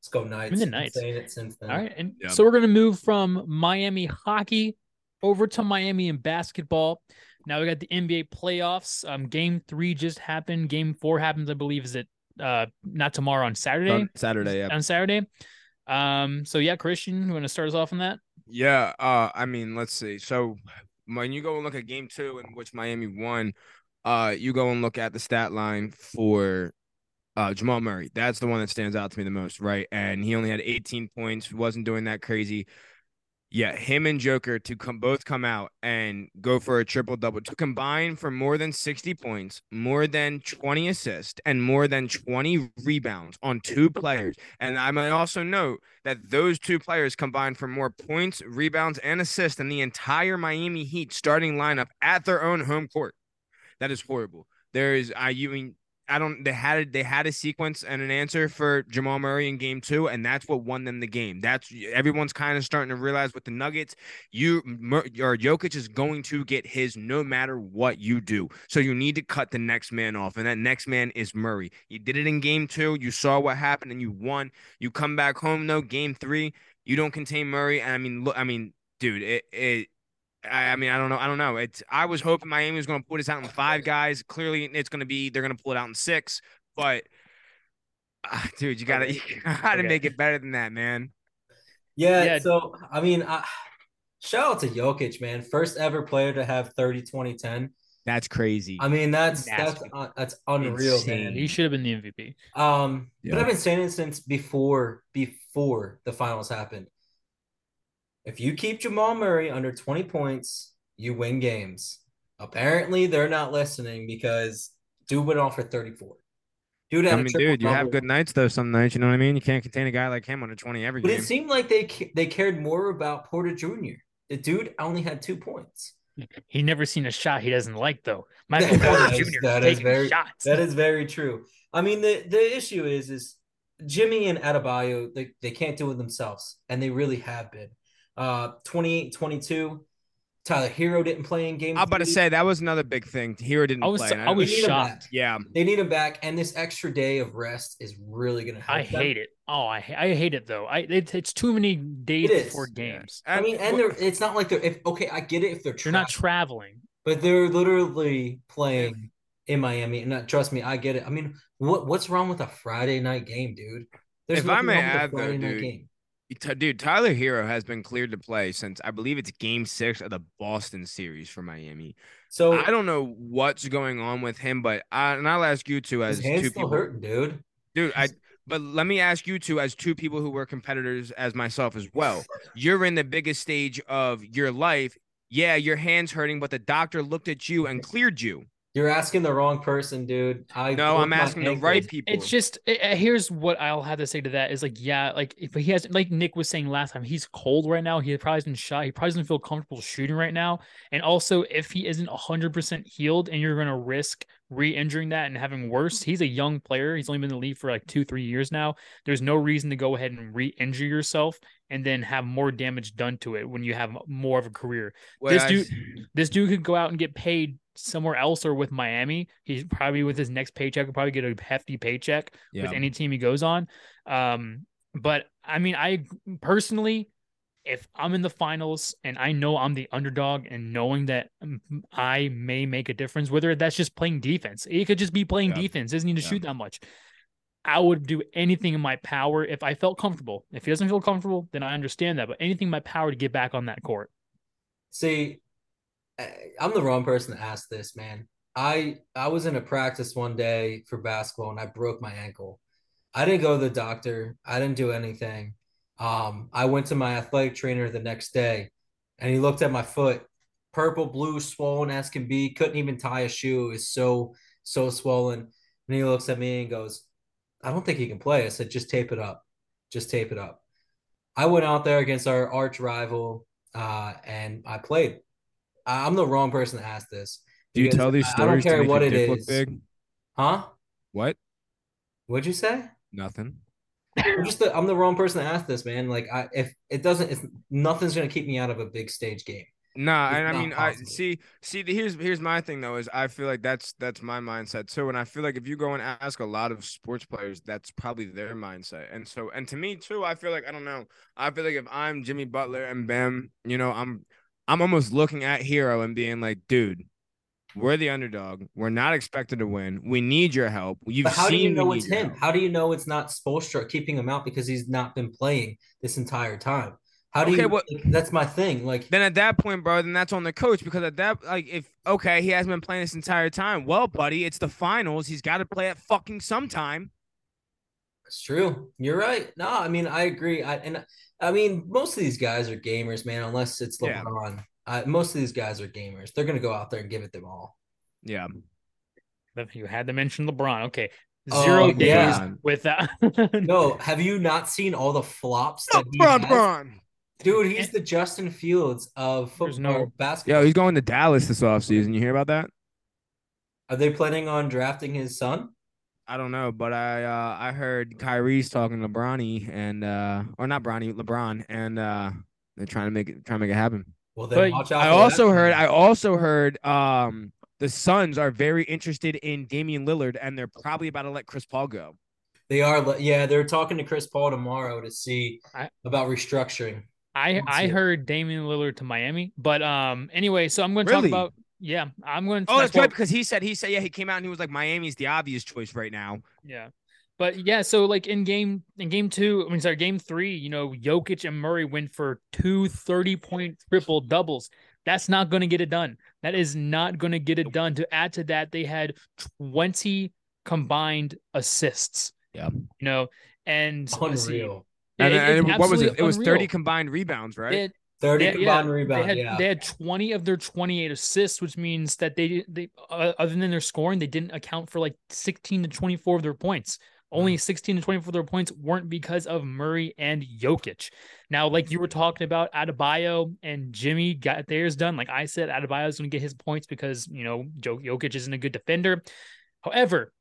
Let's go Knights. I'm in the Knights. I've been saying it since then. All right. And so we're going to move from Miami hockey over to Miami in basketball. Now we got the NBA playoffs. Game 3 just happened. Game 4 happens, I believe. Is it not tomorrow, on Saturday? On Saturday, yeah. On Saturday. So, yeah, Christian, you want to start us off on that? Yeah. I mean, let's see. So when you go and look at game 2 in which Miami won, you go and look at the stat line for Jamal Murray. That's the one that stands out to me the most, right? And he only had 18 points. Wasn't doing that crazy. Yeah, him and Joker to both come out and go for a triple-double, to combine for more than 60 points, more than 20 assists, and more than 20 rebounds on 2 players. And I might also note that those 2 players combined for more points, rebounds, and assists than the entire Miami Heat starting lineup at their own home court. That is horrible. There is, They had a sequence and an answer for Jamal Murray in game 2, and that's what won them the game. That's everyone's kind of starting to realize with the Nuggets, Jokic is going to get his no matter what you do. So you need to cut the next man off, and that next man is Murray. You did it in game 2. You saw what happened, and you won. You come back home though. Game 3, you don't contain Murray, and I don't know. I was hoping Miami was going to pull this out in 5 guys. Clearly, they're going to pull it out in 6. But, dude, you got to make it better than that, man. Yeah. So, I mean, shout out to Jokic, man. First ever player to have 30, 20, 10. That's crazy. I mean, that's unreal, insane, man. He should have been the MVP. But I've been saying it since before the finals happened. If you keep Jamal Murray under 20 points, you win games. Apparently, they're not listening because dude went off for 34. Dude, you have good nights, though, some nights. You know what I mean? You can't contain a guy like him under 20 every game. But it seemed like they cared more about Porter Jr. The dude only had 2 points. He never seen a shot he doesn't like, though. Michael Porter Jr. is taking shots. That is very true. I mean, the issue is Jimmy and Adebayo, they can't do it themselves, and they really have been. 28-22. Tyler Hero didn't play in game 3. I'm about to say that was another big thing. Hero didn't play. I was shocked. Yeah, they need him back, and this extra day of rest is really going to help. I hate it. Oh, I hate it though. It's too many days before games. Yeah. It's not like they're. I get it if they're traveling. They're not traveling, but they're literally playing in Miami. And trust me, I get it. I mean, what's wrong with a Friday night game, dude? There's nothing wrong with a Friday night game. Dude, Tyler Hero has been cleared to play since I believe it's game 6 of the Boston series for Miami. So I don't know what's going on with him, but I'll ask you two as two people hurting, dude. But let me ask you two as two people who were competitors as myself as well. You're in the biggest stage of your life. Yeah, your hand's hurting, but the doctor looked at you and cleared you. You're asking the wrong person, dude. I'm asking the right people. It's just here's what I'll have to say to that is but he has, like Nick was saying last time, he's cold right now. He probably isn't shot. He probably doesn't feel comfortable shooting right now. And also, if he isn't 100% healed, and you're going to risk re-injuring that and having worse, he's a young player. He's only been in the league for 2-3 years now. There's no reason to go ahead and re-injure yourself and then have more damage done to it when you have more of a career. This dude could go out and get paid somewhere else or with Miami. He's probably with his next paycheck will probably get a hefty paycheck with any team he goes on. But I mean, I personally, if I'm in the finals and I know I'm the underdog and knowing that I may make a difference, whether that's just playing defense, it could just be playing defense. Doesn't need to shoot that much. I would do anything in my power if I felt comfortable. If he doesn't feel comfortable, then I understand that, but anything in my power to get back on that court. See, I'm the wrong person to ask this, man. I was in a practice one day for basketball and I broke my ankle. I didn't go to the doctor. I didn't do anything. I went to my athletic trainer the next day and he looked at my foot, purple, blue, swollen as can be. Couldn't even tie a shoe. It's so swollen. And he looks at me and goes, I don't think he can play. I said, just tape it up. Just tape it up. I went out there against our arch rival and I played. I'm the wrong person to ask this. Do you tell these stories? I don't care what it is. Big? Huh? What? What'd you say? Nothing. I'm the wrong person to ask this, man. Nothing's gonna keep me out of a big stage game. Nah, and I mean, possible. I see. Here's my thing though, is I feel like that's my mindset too, and I feel like if you go and ask a lot of sports players, that's probably their mindset. And so, and to me too, I feel like I don't know. I feel like if I'm Jimmy Butler and Bam, you know, I'm almost looking at Hero and being like, dude, we're the underdog. We're not expected to win. We need your help. But how do you know it's him? How do you know it's not Spoelstra keeping him out because he's not been playing this entire time? How do you? Well, that's my thing. Like then at that point, bro, then that's on the coach because at that, like, if okay, he hasn't been playing this entire time. Well, buddy, it's the finals. He's got to play at fucking sometime. That's true. You're right. No, I mean I agree. I mean most of these guys are gamers, man. Unless it's LeBron, yeah. Most of these guys are gamers. They're gonna go out there and give it them all. Yeah. You had to mention LeBron. Okay. 0 days without. No, have you not seen all the flops? LeBron. Dude, he's the Justin Fields of basketball. Yo, he's going to Dallas this offseason. You hear about that? Are they planning on drafting his son? I don't know, but I heard Kyrie's talking to Bronny and or not Bronny, LeBron, and they're trying to make it happen. Well, then watch out. I also heard the Suns are very interested in Damian Lillard, and they're probably about to let Chris Paul go. They are, yeah. They're talking to Chris Paul tomorrow to see about restructuring. I heard Damian Lillard to Miami, but anyway, so I'm going to talk about I'm going to. Oh, that's right, because he said he came out and he was like Miami's the obvious choice right now. Yeah, but yeah, so like in game three, you know, Jokic and Murray went for two 30-point triple doubles. That's not going to get it done. That is not going to get it done. To add to that, they had 20 combined assists. Yeah, you know, and unreal. And what was it? It was 30 combined rebounds, right? 30 combined rebounds. They had 20 of their 28 assists, which means that they other than their scoring, they didn't account for like 16 to 24 of their points. Only 16 to 24 of their points weren't because of Murray and Jokic. Now, like you were talking about, Adebayo and Jimmy got theirs done. Like I said, Adebayo's going to get his points because, you know, Jokic isn't a good defender. However,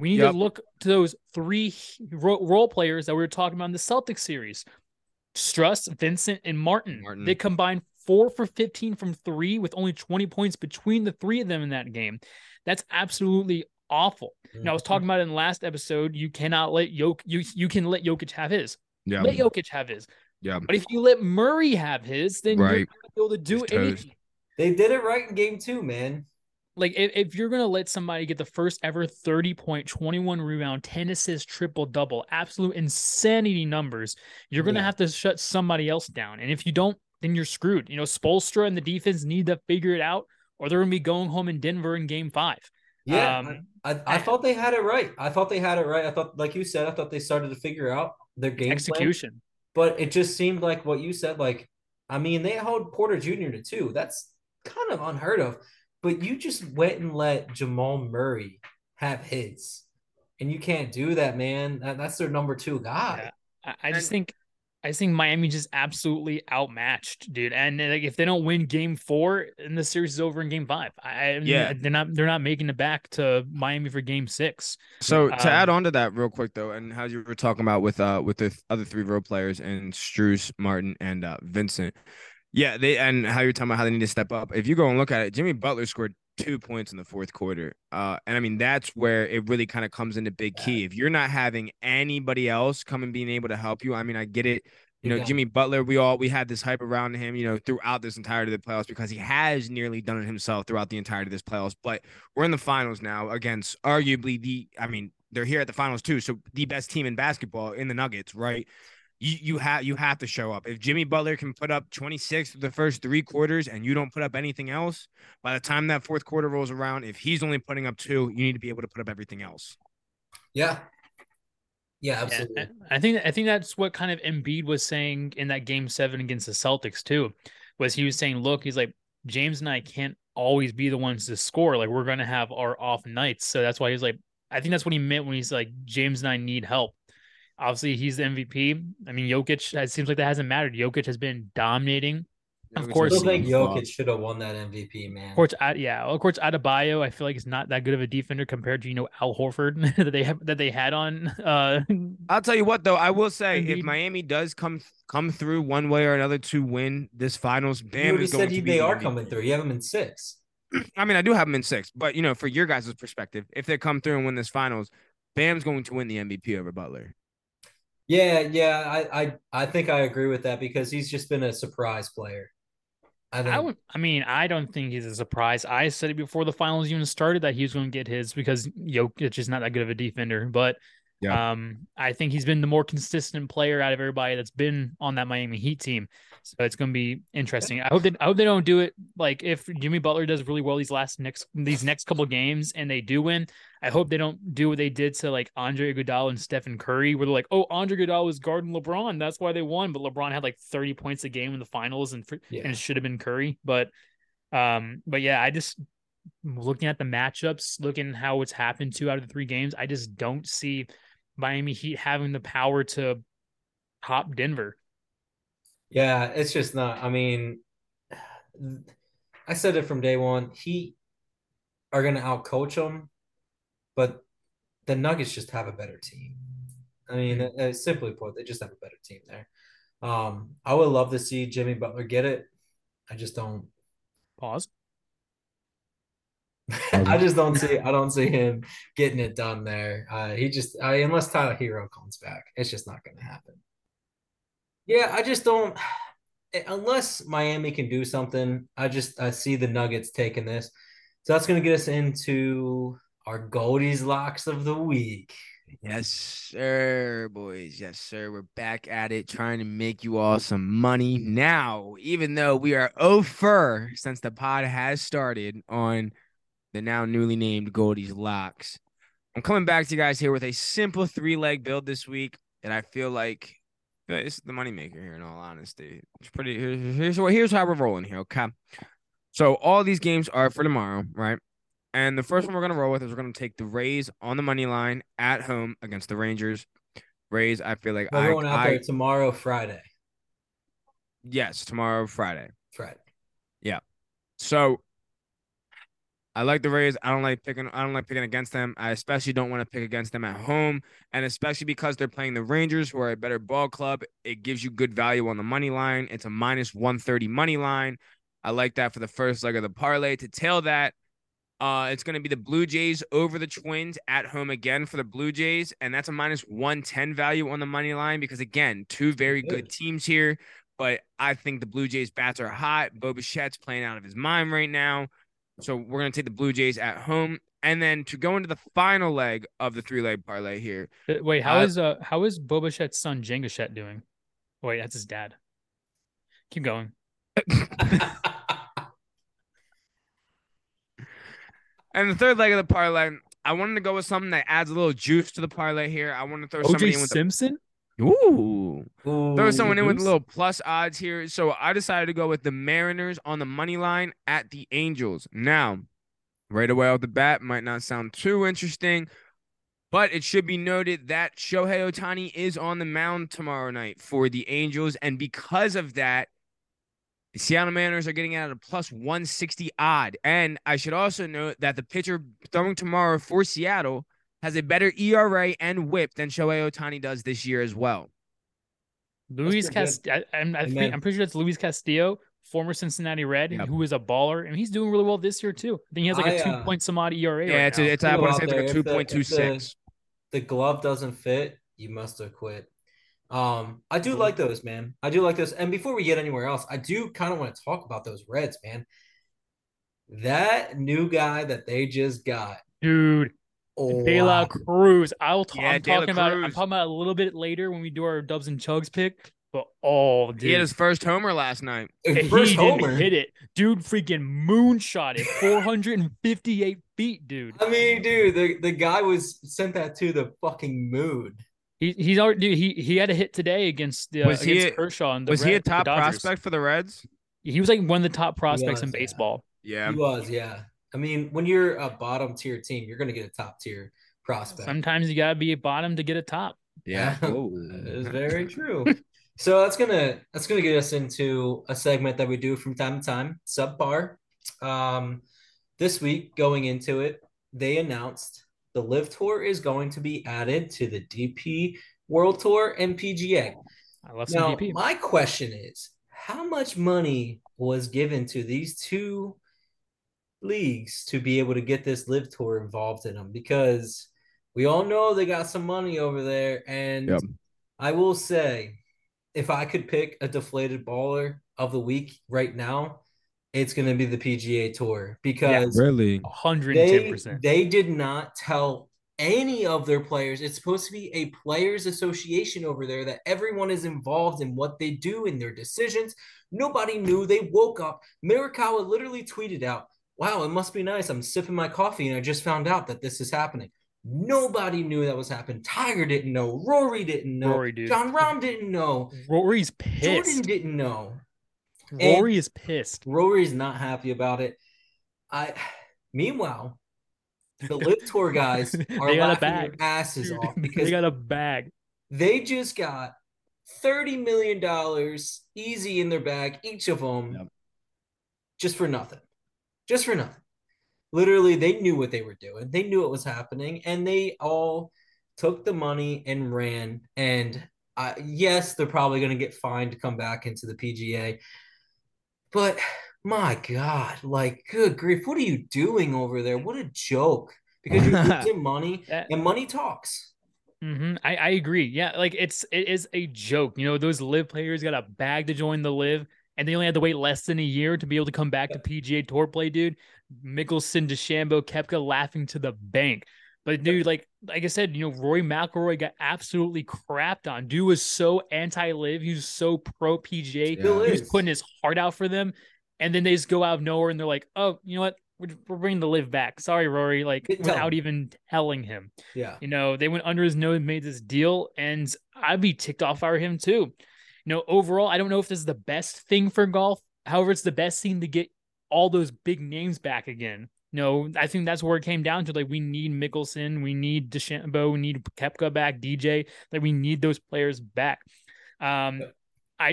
we need to look to those three role players that we were talking about in the Celtics series. Struss, Vincent, and Martin. They combined 4 for 15 from three with only 20 points between the three of them in that game. That's absolutely awful. Mm-hmm. Now, I was talking about it in the last episode. You cannot let you can let Jokic have his. Yeah. Let Jokic have his. Yeah. But if you let Murray have his, then you're not going to be able to do anything. They did it right in game two, man. Like, if you're going to let somebody get the first ever 30-point, 21-rebound, 10-assist, triple-double, absolute insanity numbers, you're going to have to shut somebody else down. And if you don't, then you're screwed. You know, Spoelstra and the defense need to figure it out, or they're going to be going home in Denver in Game 5. Yeah, I thought they had it right. I thought, like you said, I thought they started to figure out their game execution. Plan. But it just seemed like what you said, like, I mean, they held Porter Jr. to 2. That's kind of unheard of. But you just went and let Jamal Murray have his, and you can't do that, man. That's their number 2 guy. Yeah. I just think Miami just absolutely outmatched, dude. And like, if they don't win Game 4, and the series is over in Game 5, they're not making it back to Miami for Game 6. So to add on to that real quick though, and how you were talking about with the other three role players and Strus, Martin, and Vincent. Yeah, and how you're talking about how they need to step up. If you go and look at it, Jimmy Butler scored 2 points in the fourth quarter. And I mean, that's where it really kind of comes into big key. If you're not having anybody else come and being able to help you, I mean, I get it. You know, Jimmy Butler, we had this hype around him, you know, throughout this entirety of the playoffs because he has nearly done it himself throughout the entirety of this playoffs. But we're in the finals now against arguably they're here at the finals too. So the best team in basketball in the Nuggets, right? You have to show up. If Jimmy Butler can put up 26 of the first 3 quarters and you don't put up anything else, by the time that fourth quarter rolls around, if he's only putting up 2, you need to be able to put up everything else. Yeah. Yeah, absolutely. And I think that's what kind of Embiid was saying in that game 7 against the Celtics too, was he was saying, look, he's like, James and I can't always be the ones to score. Like, we're going to have our off nights. So that's why he's like, I think that's what he meant when he's like, James and I need help. Obviously, he's the MVP. I mean, Jokic, it seems like that hasn't mattered. Jokic has been dominating Of course, I feel like Jokic should have won that MVP, man. Of course, Adebayo, I feel like, is not that good of a defender compared to, you know, Al Horford that they had on. I'll tell you what, though, I will say if Miami does come through one way or another to win this finals, Bam is going to be. They are coming through. You have them in six. I mean, I do have them in six, but you know, for your guys' perspective, if they come through and win this finals, Bam's going to win the MVP over Butler. Yeah, I think I agree with that because he's just been a surprise player. I don't think he's a surprise. I said it before the finals even started that he was going to get his because Jokic is not that good of a defender. But yeah. I think he's been the more consistent player out of everybody that's been on that Miami Heat team. So it's going to be interesting. I hope they don't do it. Like if Jimmy Butler does really well these next couple of games and they do win, I hope they don't do what they did to like Andre Iguodala and Stephen Curry, where they're like, "Oh, Andre Iguodala was guarding LeBron, that's why they won." But LeBron had like 30 points a game in the finals, and it should have been Curry. But yeah, I just looking at the matchups, looking how it's happened out of the three games, I just don't see Miami Heat having the power to top Denver. Yeah, it's just not. I mean, I said it from day one. Heat are going to outcoach them. But the Nuggets just have a better team. I mean, simply put, they just have a better team there. I would love to see Jimmy Butler get it. I just don't. Pause. I don't see him getting it done there. Unless Tyler Hero comes back, it's just not going to happen. Yeah, I just don't. Unless Miami can do something, I see the Nuggets taking this. So that's going to get us into our Goldies locks of the week. Yes, sir, boys. Yes, sir. We're back at it, trying to make you all some money. Now, even though we are 0-4 since the pod has started on the now newly named Goldies locks, I'm coming back to you guys here with a simple three-leg build this week that I feel like this is the moneymaker here, in all honesty. It's pretty. Here's how we're rolling here, okay? So all these games are for tomorrow, right? And the first one we're going to roll with is we're going to take the Rays on the money line at home against the Rangers. Rays, I feel like everyone out there tomorrow, Friday. Yes, tomorrow, Friday. Friday. Yeah. So I like the Rays. I don't like picking against them. I especially don't want to pick against them at home, and especially because they're playing the Rangers, who are a better ball club. It gives you good value on the money line. It's a -130 money line. I like that for the first leg of the parlay. To tail that, it's going to be the Blue Jays over the Twins at home again for the Blue Jays, and that's a -110 value on the money line because, again, two very good teams here, but I think the Blue Jays' bats are hot. Bo Bichette's playing out of his mind right now, so we're going to take the Blue Jays at home. And then to go into the final leg of the three-leg parlay here. Wait, how is Bo Bichette's son, Jen Gachette, doing? Wait, that's his dad. Keep going. And the third leg of the parlay, I wanted to go with something that adds a little juice to the parlay here. I want to throw somebody in with Simpson. Throw someone in with a little plus odds here. So I decided to go with the Mariners on the money line at the Angels. Now, right away off the bat, might not sound too interesting, but it should be noted that Shohei Ohtani is on the mound tomorrow night for the Angels, and because of that, the Seattle Mariners are getting out at a +160 odd. And I should also note that the pitcher throwing tomorrow for Seattle has a better ERA and whip than Shohei Ohtani does this year as well. I'm pretty sure that's Luis Castillo, former Cincinnati Red, who is a baller. And he's doing really well this year, too. I think he has like a 2 point some odd ERA. Yeah, I want to say it's like a 2.26. The glove doesn't fit, you must have quit. I do like those, man. I do like those. And before we get anywhere else, I do kind of want to talk about those Reds, man. That new guy that they just got, dude, De La Cruz. I'm talking about a little bit later when we do our Dubs and Chugs pick. But dude, he had his first homer last night. Hit it, dude. Freaking moonshot it, 458 feet, dude. I mean, dude, the guy was sent that to the fucking moon. He's already, dude, he had a hit today against Kershaw. Was he a top prospect for the Reds? He was like one of the top prospects in baseball. Yeah, he was. Yeah, I mean, when you're a bottom tier team, you're gonna get a top tier prospect. Sometimes you gotta be a bottom to get a top. Yeah, it's very true. So that's gonna get us into a segment that we do from time to time, Subpar. This week, going into it, they announced the Live Tour is going to be added to the DP World Tour and PGA. I love some DP. My question is, how much money was given to these two leagues to be able to get this Live Tour involved in them? Because we all know they got some money over there. And yep. I will say, if I could pick a deflated baller of the week right now, it's going to be the PGA Tour, because really 110%. They did not tell any of their players. It's supposed to be a players association over there that everyone is involved in what they do in their decisions. Nobody knew. They woke up. Morikawa literally tweeted out, "Wow, it must be nice. I'm sipping my coffee and I just found out that this is happening." Nobody knew that was happening. Tiger didn't know. Rory didn't know. Jon Rahm didn't know. Rory's pissed. Jordan didn't know. Rory is pissed. Rory's not happy about it. Meanwhile, the Live Tour guys are laughing their asses off because they got a bag. They just got $30 million easy in their bag, each of them, just for nothing. Just for nothing. Literally, they knew what they were doing. They knew what was happening, and they all took the money and ran. And yes, they're probably going to get fined to come back into the PGA. But my God, like, good grief, what are you doing over there? What a joke. Because you're losing money, and money talks. Mm-hmm. I agree. Yeah, like it is a joke. You know, those Live players got a bag to join the Live, and they only had to wait less than a year to be able to come back to PGA Tour play, dude. Mickelson, DeChambeau, Koepka laughing to the bank. But dude, like I said, you know, Rory McIlroy got absolutely crapped on. Dude was so anti-Live. He was so pro-PGA. Yeah. He was putting his heart out for them. And then they just go out of nowhere and they're like, "Oh, you know what? We're bringing the Live back. Sorry, Rory." Like, without even telling him. Yeah. You know, they went under his nose and made this deal. And I'd be ticked off if I were him too. You know, overall, I don't know if this is the best thing for golf. However, it's the best thing to get all those big names back again. No, I think that's where it came down to. Like, we need Mickelson, we need DeChambeau, we need Koepka back, DJ. Like, we need those players back. I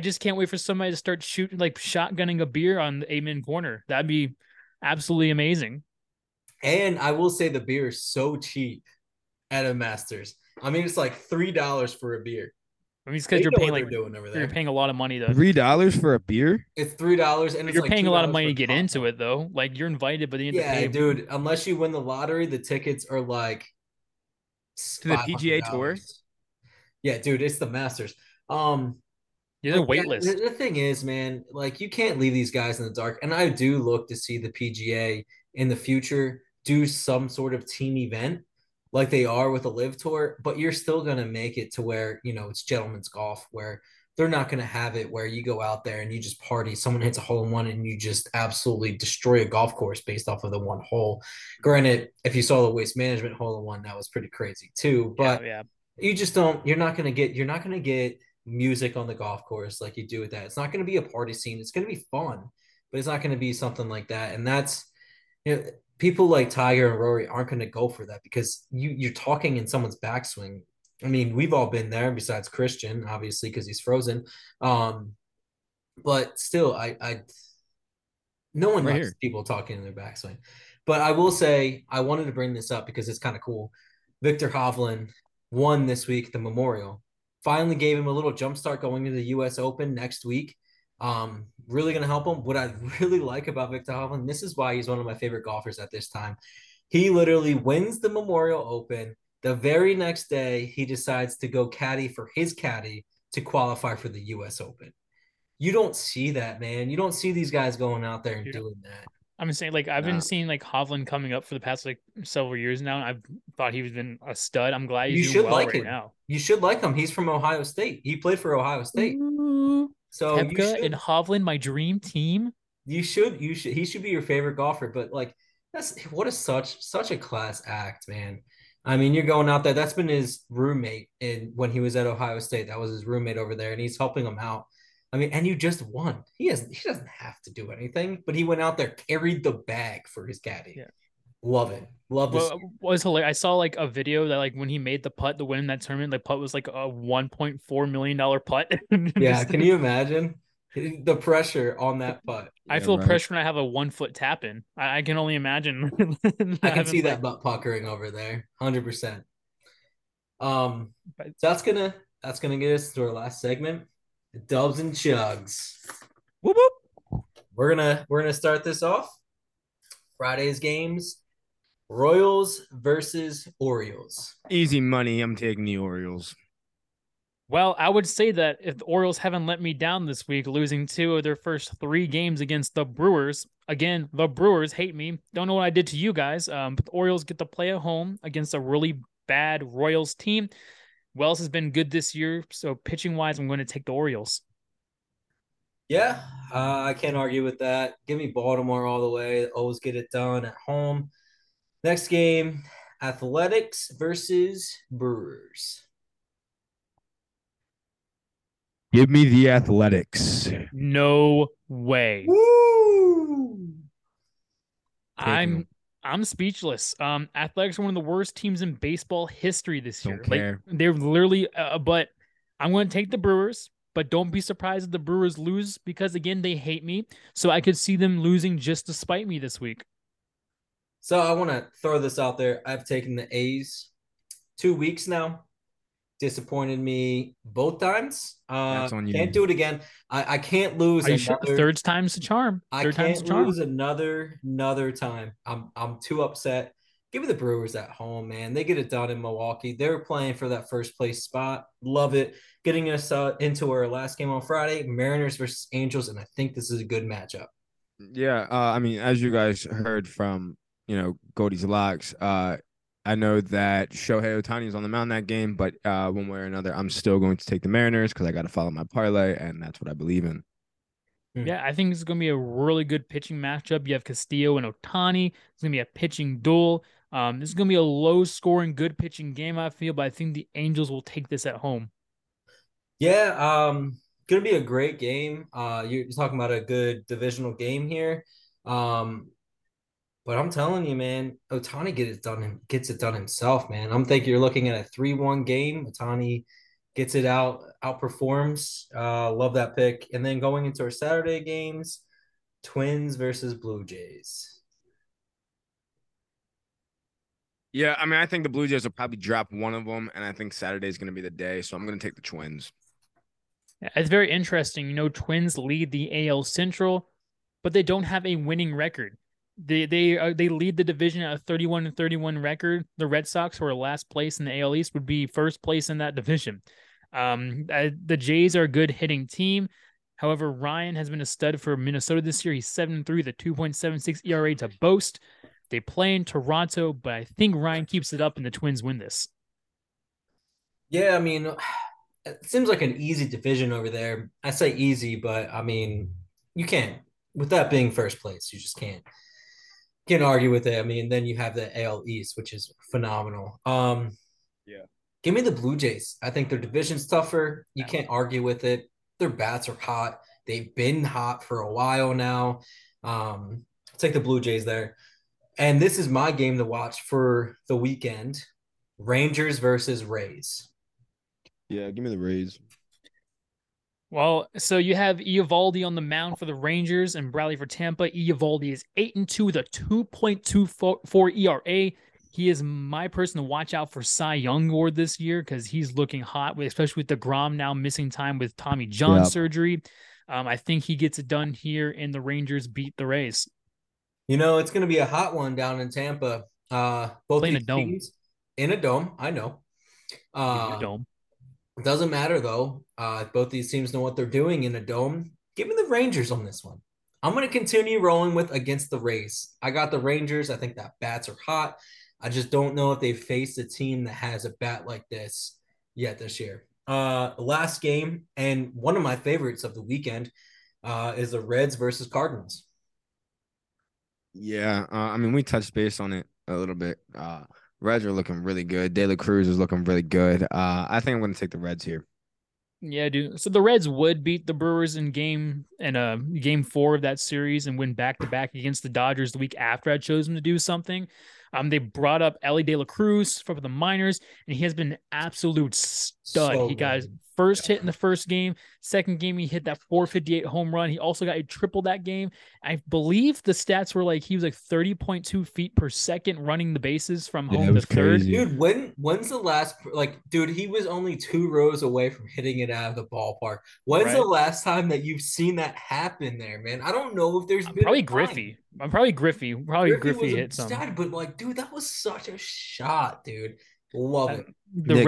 just can't wait for somebody to start shooting, like shotgunning a beer on the Amen Corner. That'd be absolutely amazing. And I will say the beer is so cheap at a Masters. I mean, it's like $3 for a beer. I mean, it's because you're paying a lot of money, though. $3 for a beer? It's $3, and you're paying a lot of money to get into it, though. Like, you're invited, but then you have to pay. Dude. Unless you win the lottery, the tickets are like to the PGA Tour. Yeah, dude, it's the Masters. You're the waitlist. The thing is, man, like, you can't leave these guys in the dark. And I do look to see the PGA in the future do some sort of team event, like they are with a Live Tour, but you're still going to make it to where, you know, it's gentlemen's golf, where they're not going to have it where you go out there and you just party. Someone hits a hole in one and you just absolutely destroy a golf course based off of the one hole. Granted, if you saw the Waste Management hole in one, that was pretty crazy too, but you just don't, you're not going to get music on the golf course like you do with that. It's not going to be a party scene. It's going to be fun, but it's not going to be something like that. And that's, you know, people like Tiger and Rory aren't going to go for that because you're talking in someone's backswing. I mean, we've all been there, besides Christian, obviously, because he's frozen. But still, no one likes people talking in their backswing. But I will say, I wanted to bring this up because it's kind of cool. Victor Hovland won this week the Memorial. Finally gave him a little jump start going to the U.S. Open next week. Really going to help him. What I really like about Victor Hovland, this is why he's one of my favorite golfers at this time. He literally wins the Memorial Open. The very next day, he decides to go caddy for his caddy to qualify for the U.S. Open. You don't see that, man. You don't see these guys going out there and doing that. I'm saying, like, I've been seeing, like, Hovland coming up for the past, like, several years now. I've thought he's been a stud. I'm glad he's doing well right now. You should like him. He's from Ohio State. He played for Ohio State. Ooh. So Koepka and Hovland, my dream team. He should be your favorite golfer, but like such a class act, man. I mean, you're going out there. That's been his roommate when he was at Ohio State. That was his roommate over there, and he's helping him out. I mean, and you just won. He doesn't have to do anything, but he went out there, carried the bag for his caddy. Yeah. Love it. Love this. Well, was hilarious. I saw like a video that like when he made the putt to win that tournament, the putt was like a $1.4 million putt. Yeah. Can you imagine the pressure on that putt? I feel pressure when I have a 1 foot tap in. I can only imagine. I can see that butt puckering over there. 100%. So that's gonna get us to our last segment, Dubs and Chugs. Whoop whoop. We're gonna start this off. Friday's games. Royals versus Orioles. Easy money. I'm taking the Orioles. Well, I would say that if the Orioles haven't let me down this week, losing two of their first three games against the Brewers. Again, the Brewers hate me. Don't know what I did to you guys. But the Orioles get to play at home against a really bad Royals team. Wells has been good this year, so pitching-wise, I'm going to take the Orioles. Yeah, I can't argue with that. Give me Baltimore all the way. Always get it done at home. Next game, Athletics versus Brewers. Give me the Athletics. No way. Woo! I'm speechless. Athletics are one of the worst teams in baseball history this year. They're literally, but I'm going to take the Brewers. But don't be surprised if the Brewers lose because, again, they hate me. So I could see them losing just to spite me this week. So I want to throw this out there. I've taken the A's 2 weeks now. Disappointed me both times. That's on you. Can't do it again. I can't lose. Are you sure? Third time's the charm. I can't lose another time. I'm too upset. Give me the Brewers at home, man. They get it done in Milwaukee. They're playing for that first place spot. Love it. Getting us into our last game on Friday, Mariners versus Angels, and I think this is a good matchup. Yeah, I mean, as you guys heard from Goldie's Locks, I know that Shohei Ohtani is on the mound that game, but one way or another, I'm still going to take the Mariners because I got to follow my parlay, and that's what I believe in. Yeah, I think it's going to be a really good pitching matchup. You have Castillo and Ohtani. It's going to be a pitching duel. This is going to be a low-scoring, good pitching game, I feel, but I think the Angels will take this at home. Yeah, going to be a great game. You're talking about a good divisional game here. But I'm telling you, man, Ohtani gets it done himself, man. I'm thinking you're looking at a 3-1 game. Ohtani gets it out, outperforms. Love that pick. And then going into our Saturday games, Twins versus Blue Jays. Yeah, I mean, I think the Blue Jays will probably drop one of them, and I think Saturday is going to be the day, so I'm going to take the Twins. Yeah, it's very interesting. Twins lead the AL Central, but they don't have a winning record. They lead the division at a 31-31 record. The Red Sox, who are last place in the AL East, would be first place in that division. The Jays are a good hitting team. However, Ryan has been a stud for Minnesota this year. He's 7-3, the 2.76 ERA to boast. They play in Toronto, but I think Ryan keeps it up and the Twins win this. Yeah, I mean, it seems like an easy division over there. I say easy, but, I mean, you can't. With that being first place, you just can't argue with it. I mean, then you have the AL East, which is phenomenal. Yeah. Give me the Blue Jays. I think their division's tougher. You can't argue with it. Their bats are hot. They've been hot for a while now. I'll take the Blue Jays there. And this is my game to watch for the weekend, Rangers versus Rays. Yeah, give me the Rays. Well, so you have Eovaldi on the mound for the Rangers and Bradley for Tampa. Eovaldi is 8-2 with a 2.24 ERA. He is my person to watch out for Cy Young Award this year because he's looking hot, especially with DeGrom now missing time with Tommy John surgery. I think he gets it done here, and the Rangers beat the Rays. It's going to be a hot one down in Tampa. Both playing a dome. Teams in a dome, I know. In a dome. It doesn't matter, though. Both these teams know what they're doing in a dome. Give me the Rangers on this one. I'm going to continue rolling with against the Rays. I got the Rangers. I think that bats are hot. I just don't know if they've faced a team that has a bat like this yet this year. Last game, and one of my favorites of the weekend, is the Reds versus Cardinals. Yeah, I mean, we touched base on it a little bit. Reds are looking really good. De La Cruz is looking really good. I think I'm going to take the Reds here. Yeah, dude. So the Reds would beat the Brewers in game four of that series and win back-to-back against the Dodgers the week after I chose them to do something. They brought up Ellie De La Cruz from the minors, and he has been an absolute stud. So he got his first hit in the first game. Second game, he hit that 458 home run. He also got a triple that game. I believe the stats were like he was like 30.2 feet per second running the bases from home to third. Dude, when's the last – like, dude, he was only two rows away from hitting it out of the ballpark. When's the last time that you've seen that happen there, man? I don't know if there's been – Probably Griffey. Griffey hit something. But, like, dude, that was such a shot, dude. Love it. The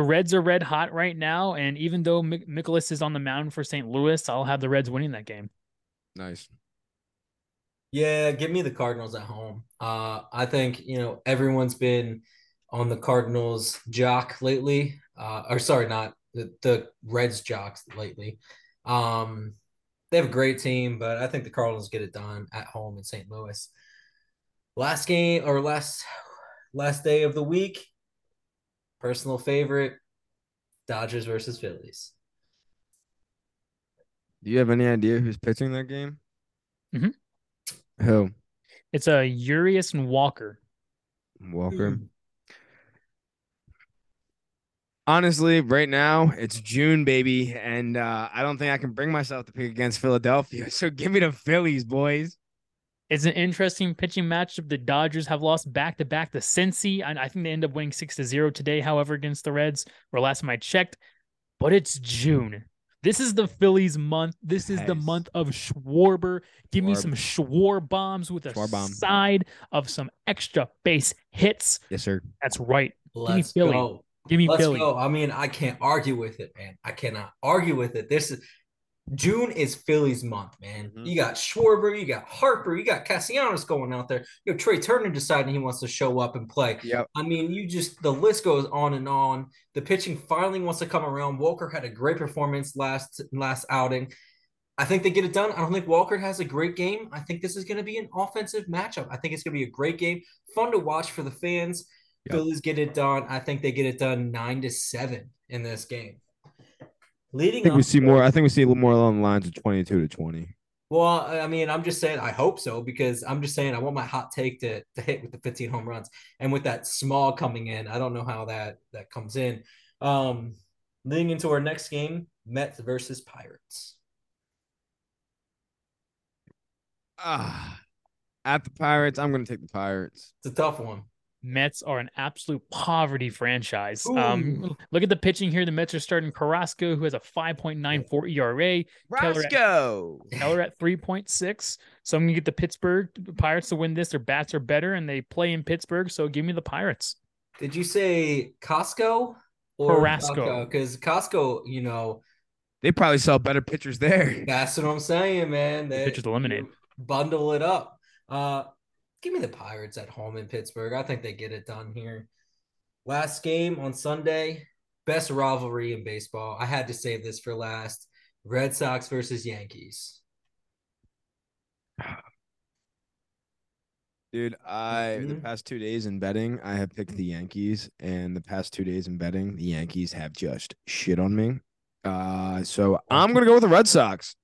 Reds are red hot right now, and even though Mikolas is on the mound for St. Louis, I'll have the Reds winning that game. Nice. Yeah, give me the Cardinals at home. I think, everyone's been on the Cardinals jock lately. Not the Reds jocks lately. They have a great team, but I think the Cardinals get it done at home in St. Louis. Last day of the week, personal favorite, Dodgers versus Phillies. Do you have any idea who's pitching that game? Mm-hmm. Who? It's Urias and Walker. Mm-hmm. Honestly, right now, it's June, baby, and I don't think I can bring myself to pick against Philadelphia, so give me the Phillies, boys. It's an interesting pitching matchup. The Dodgers have lost back-to-back to Cincy, and I think they end up winning 6-0 today, however, against the Reds, or last time I checked. But it's June. This is the Phillies month. This is the month of Schwarber. Give me some Schwarber bombs with a side of some extra base hits. Yes, sir. That's right. Let's go. Give me Philly. Let's go. I mean, I can't argue with it, man. I cannot argue with it. June is Phillies month, man. Mm-hmm. You got Schwarber, you got Harper, you got Castellanos going out there. You have Trey Turner deciding he wants to show up and play. Yep. I mean, the list goes on and on. The pitching finally wants to come around. Walker had a great performance last outing. I think they get it done. I don't think Walker has a great game. I think this is going to be an offensive matchup. I think it's going to be a great game. Fun to watch for the fans. Yep. Phillies get it done. I think they get it done 9-7 in this game. I think we see a little more along the lines of 22-20. Well, I mean, I'm just saying I hope so, because I'm just saying I want my hot take to hit with the 15 home runs. And with that small coming in, I don't know how that comes in. Leading into our next game, Mets versus Pirates. At the Pirates, I'm going to take the Pirates. It's a tough one. Mets are an absolute poverty franchise. Look at the pitching here. The Mets are starting Carrasco, who has a 5.94 ERA. Keller at 3.6. So I'm going to get the Pittsburgh Pirates to win this. Their bats are better, and they play in Pittsburgh, so give me the Pirates. Did you say Costco or Carrasco? Because Costco, they probably sell better pitchers there. That's what I'm saying, man. The pitchers eliminated. Bundle it up. Give me the Pirates at home in Pittsburgh. I think they get it done here. Last game on Sunday, best rivalry in baseball. I had to save this for last. Red Sox versus Yankees. Dude, the past 2 days in betting, I have picked the Yankees. And the past 2 days in betting, the Yankees have just shit on me. So I'm going to go with the Red Sox.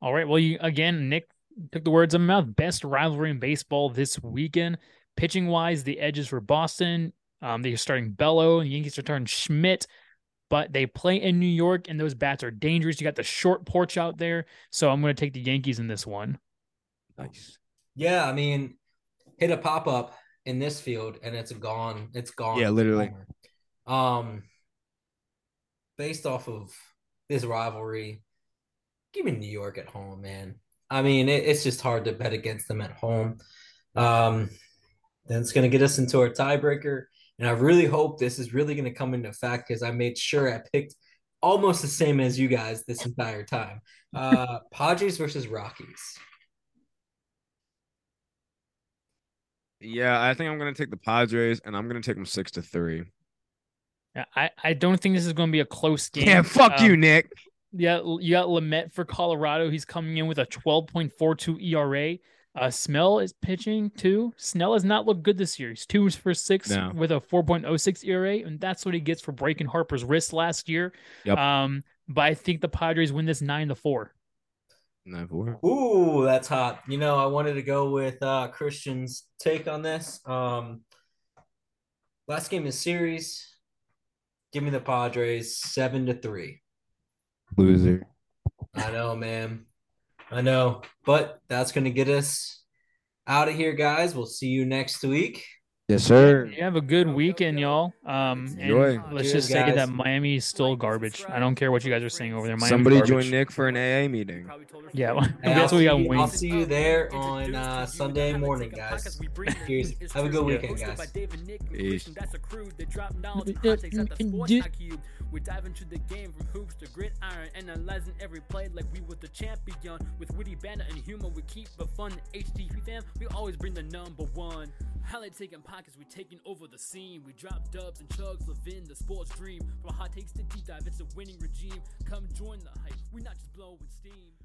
All right. Well, Nick took the words out of my mouth. Best rivalry in baseball this weekend. Pitching-wise, the edges for Boston. They're starting Bello, and Yankees are starting Schmidt. But they play in New York, and those bats are dangerous. You got the short porch out there, so I'm going to take the Yankees in this one. Nice. Yeah, I mean, hit a pop-up in this field, and it's gone. It's gone. Yeah, literally. Based off of this rivalry, give me New York at home, man. I mean, it's just hard to bet against them at home. Then it's going to get us into our tiebreaker. And I really hope this is really going to come into effect, because I made sure I picked almost the same as you guys this entire time. Padres versus Rockies. Yeah, I think I'm going to take the Padres, and I'm going to take them 6-3. I don't think this is going to be a close game. Yeah, fuck you, Nick. Yeah, you got Lamet for Colorado. He's coming in with a 12.42 ERA. Snell is pitching too. Snell has not looked good this year. He's 2 for 6 with a 4.06 ERA, and that's what he gets for breaking Harper's wrist last year. Yep. But I think the Padres win this 9-4. 9-4. Ooh, that's hot. You know, I wanted to go with Christian's take on this. Last game of the series, give me the Padres 7-3. Loser. I know, man. I know, but that's going to get us out of here, guys. We'll see you next week. Yes, sir. You have a good weekend, y'all. Enjoy. Let's just take it that Miami is still garbage. I don't care what you guys are saying over there. Miami's somebody garbage. Join Nick for an AA meeting. Yeah, well, hey, that's what we got. I'll see you there on Sunday morning, guys. Cheers. Have a good weekend, guys. Peace. We're diving through the game from hoops to gridiron, analyzing every play like we were the champion. With witty banter and humor, we keep the fun. HTP fam, we always bring the number one. Highlight taking pockets, we taking over the scene. We drop dubs and chugs, living the sports dream. From hot takes to deep dive, it's a winning regime. Come join the hype, we're not just blowing steam.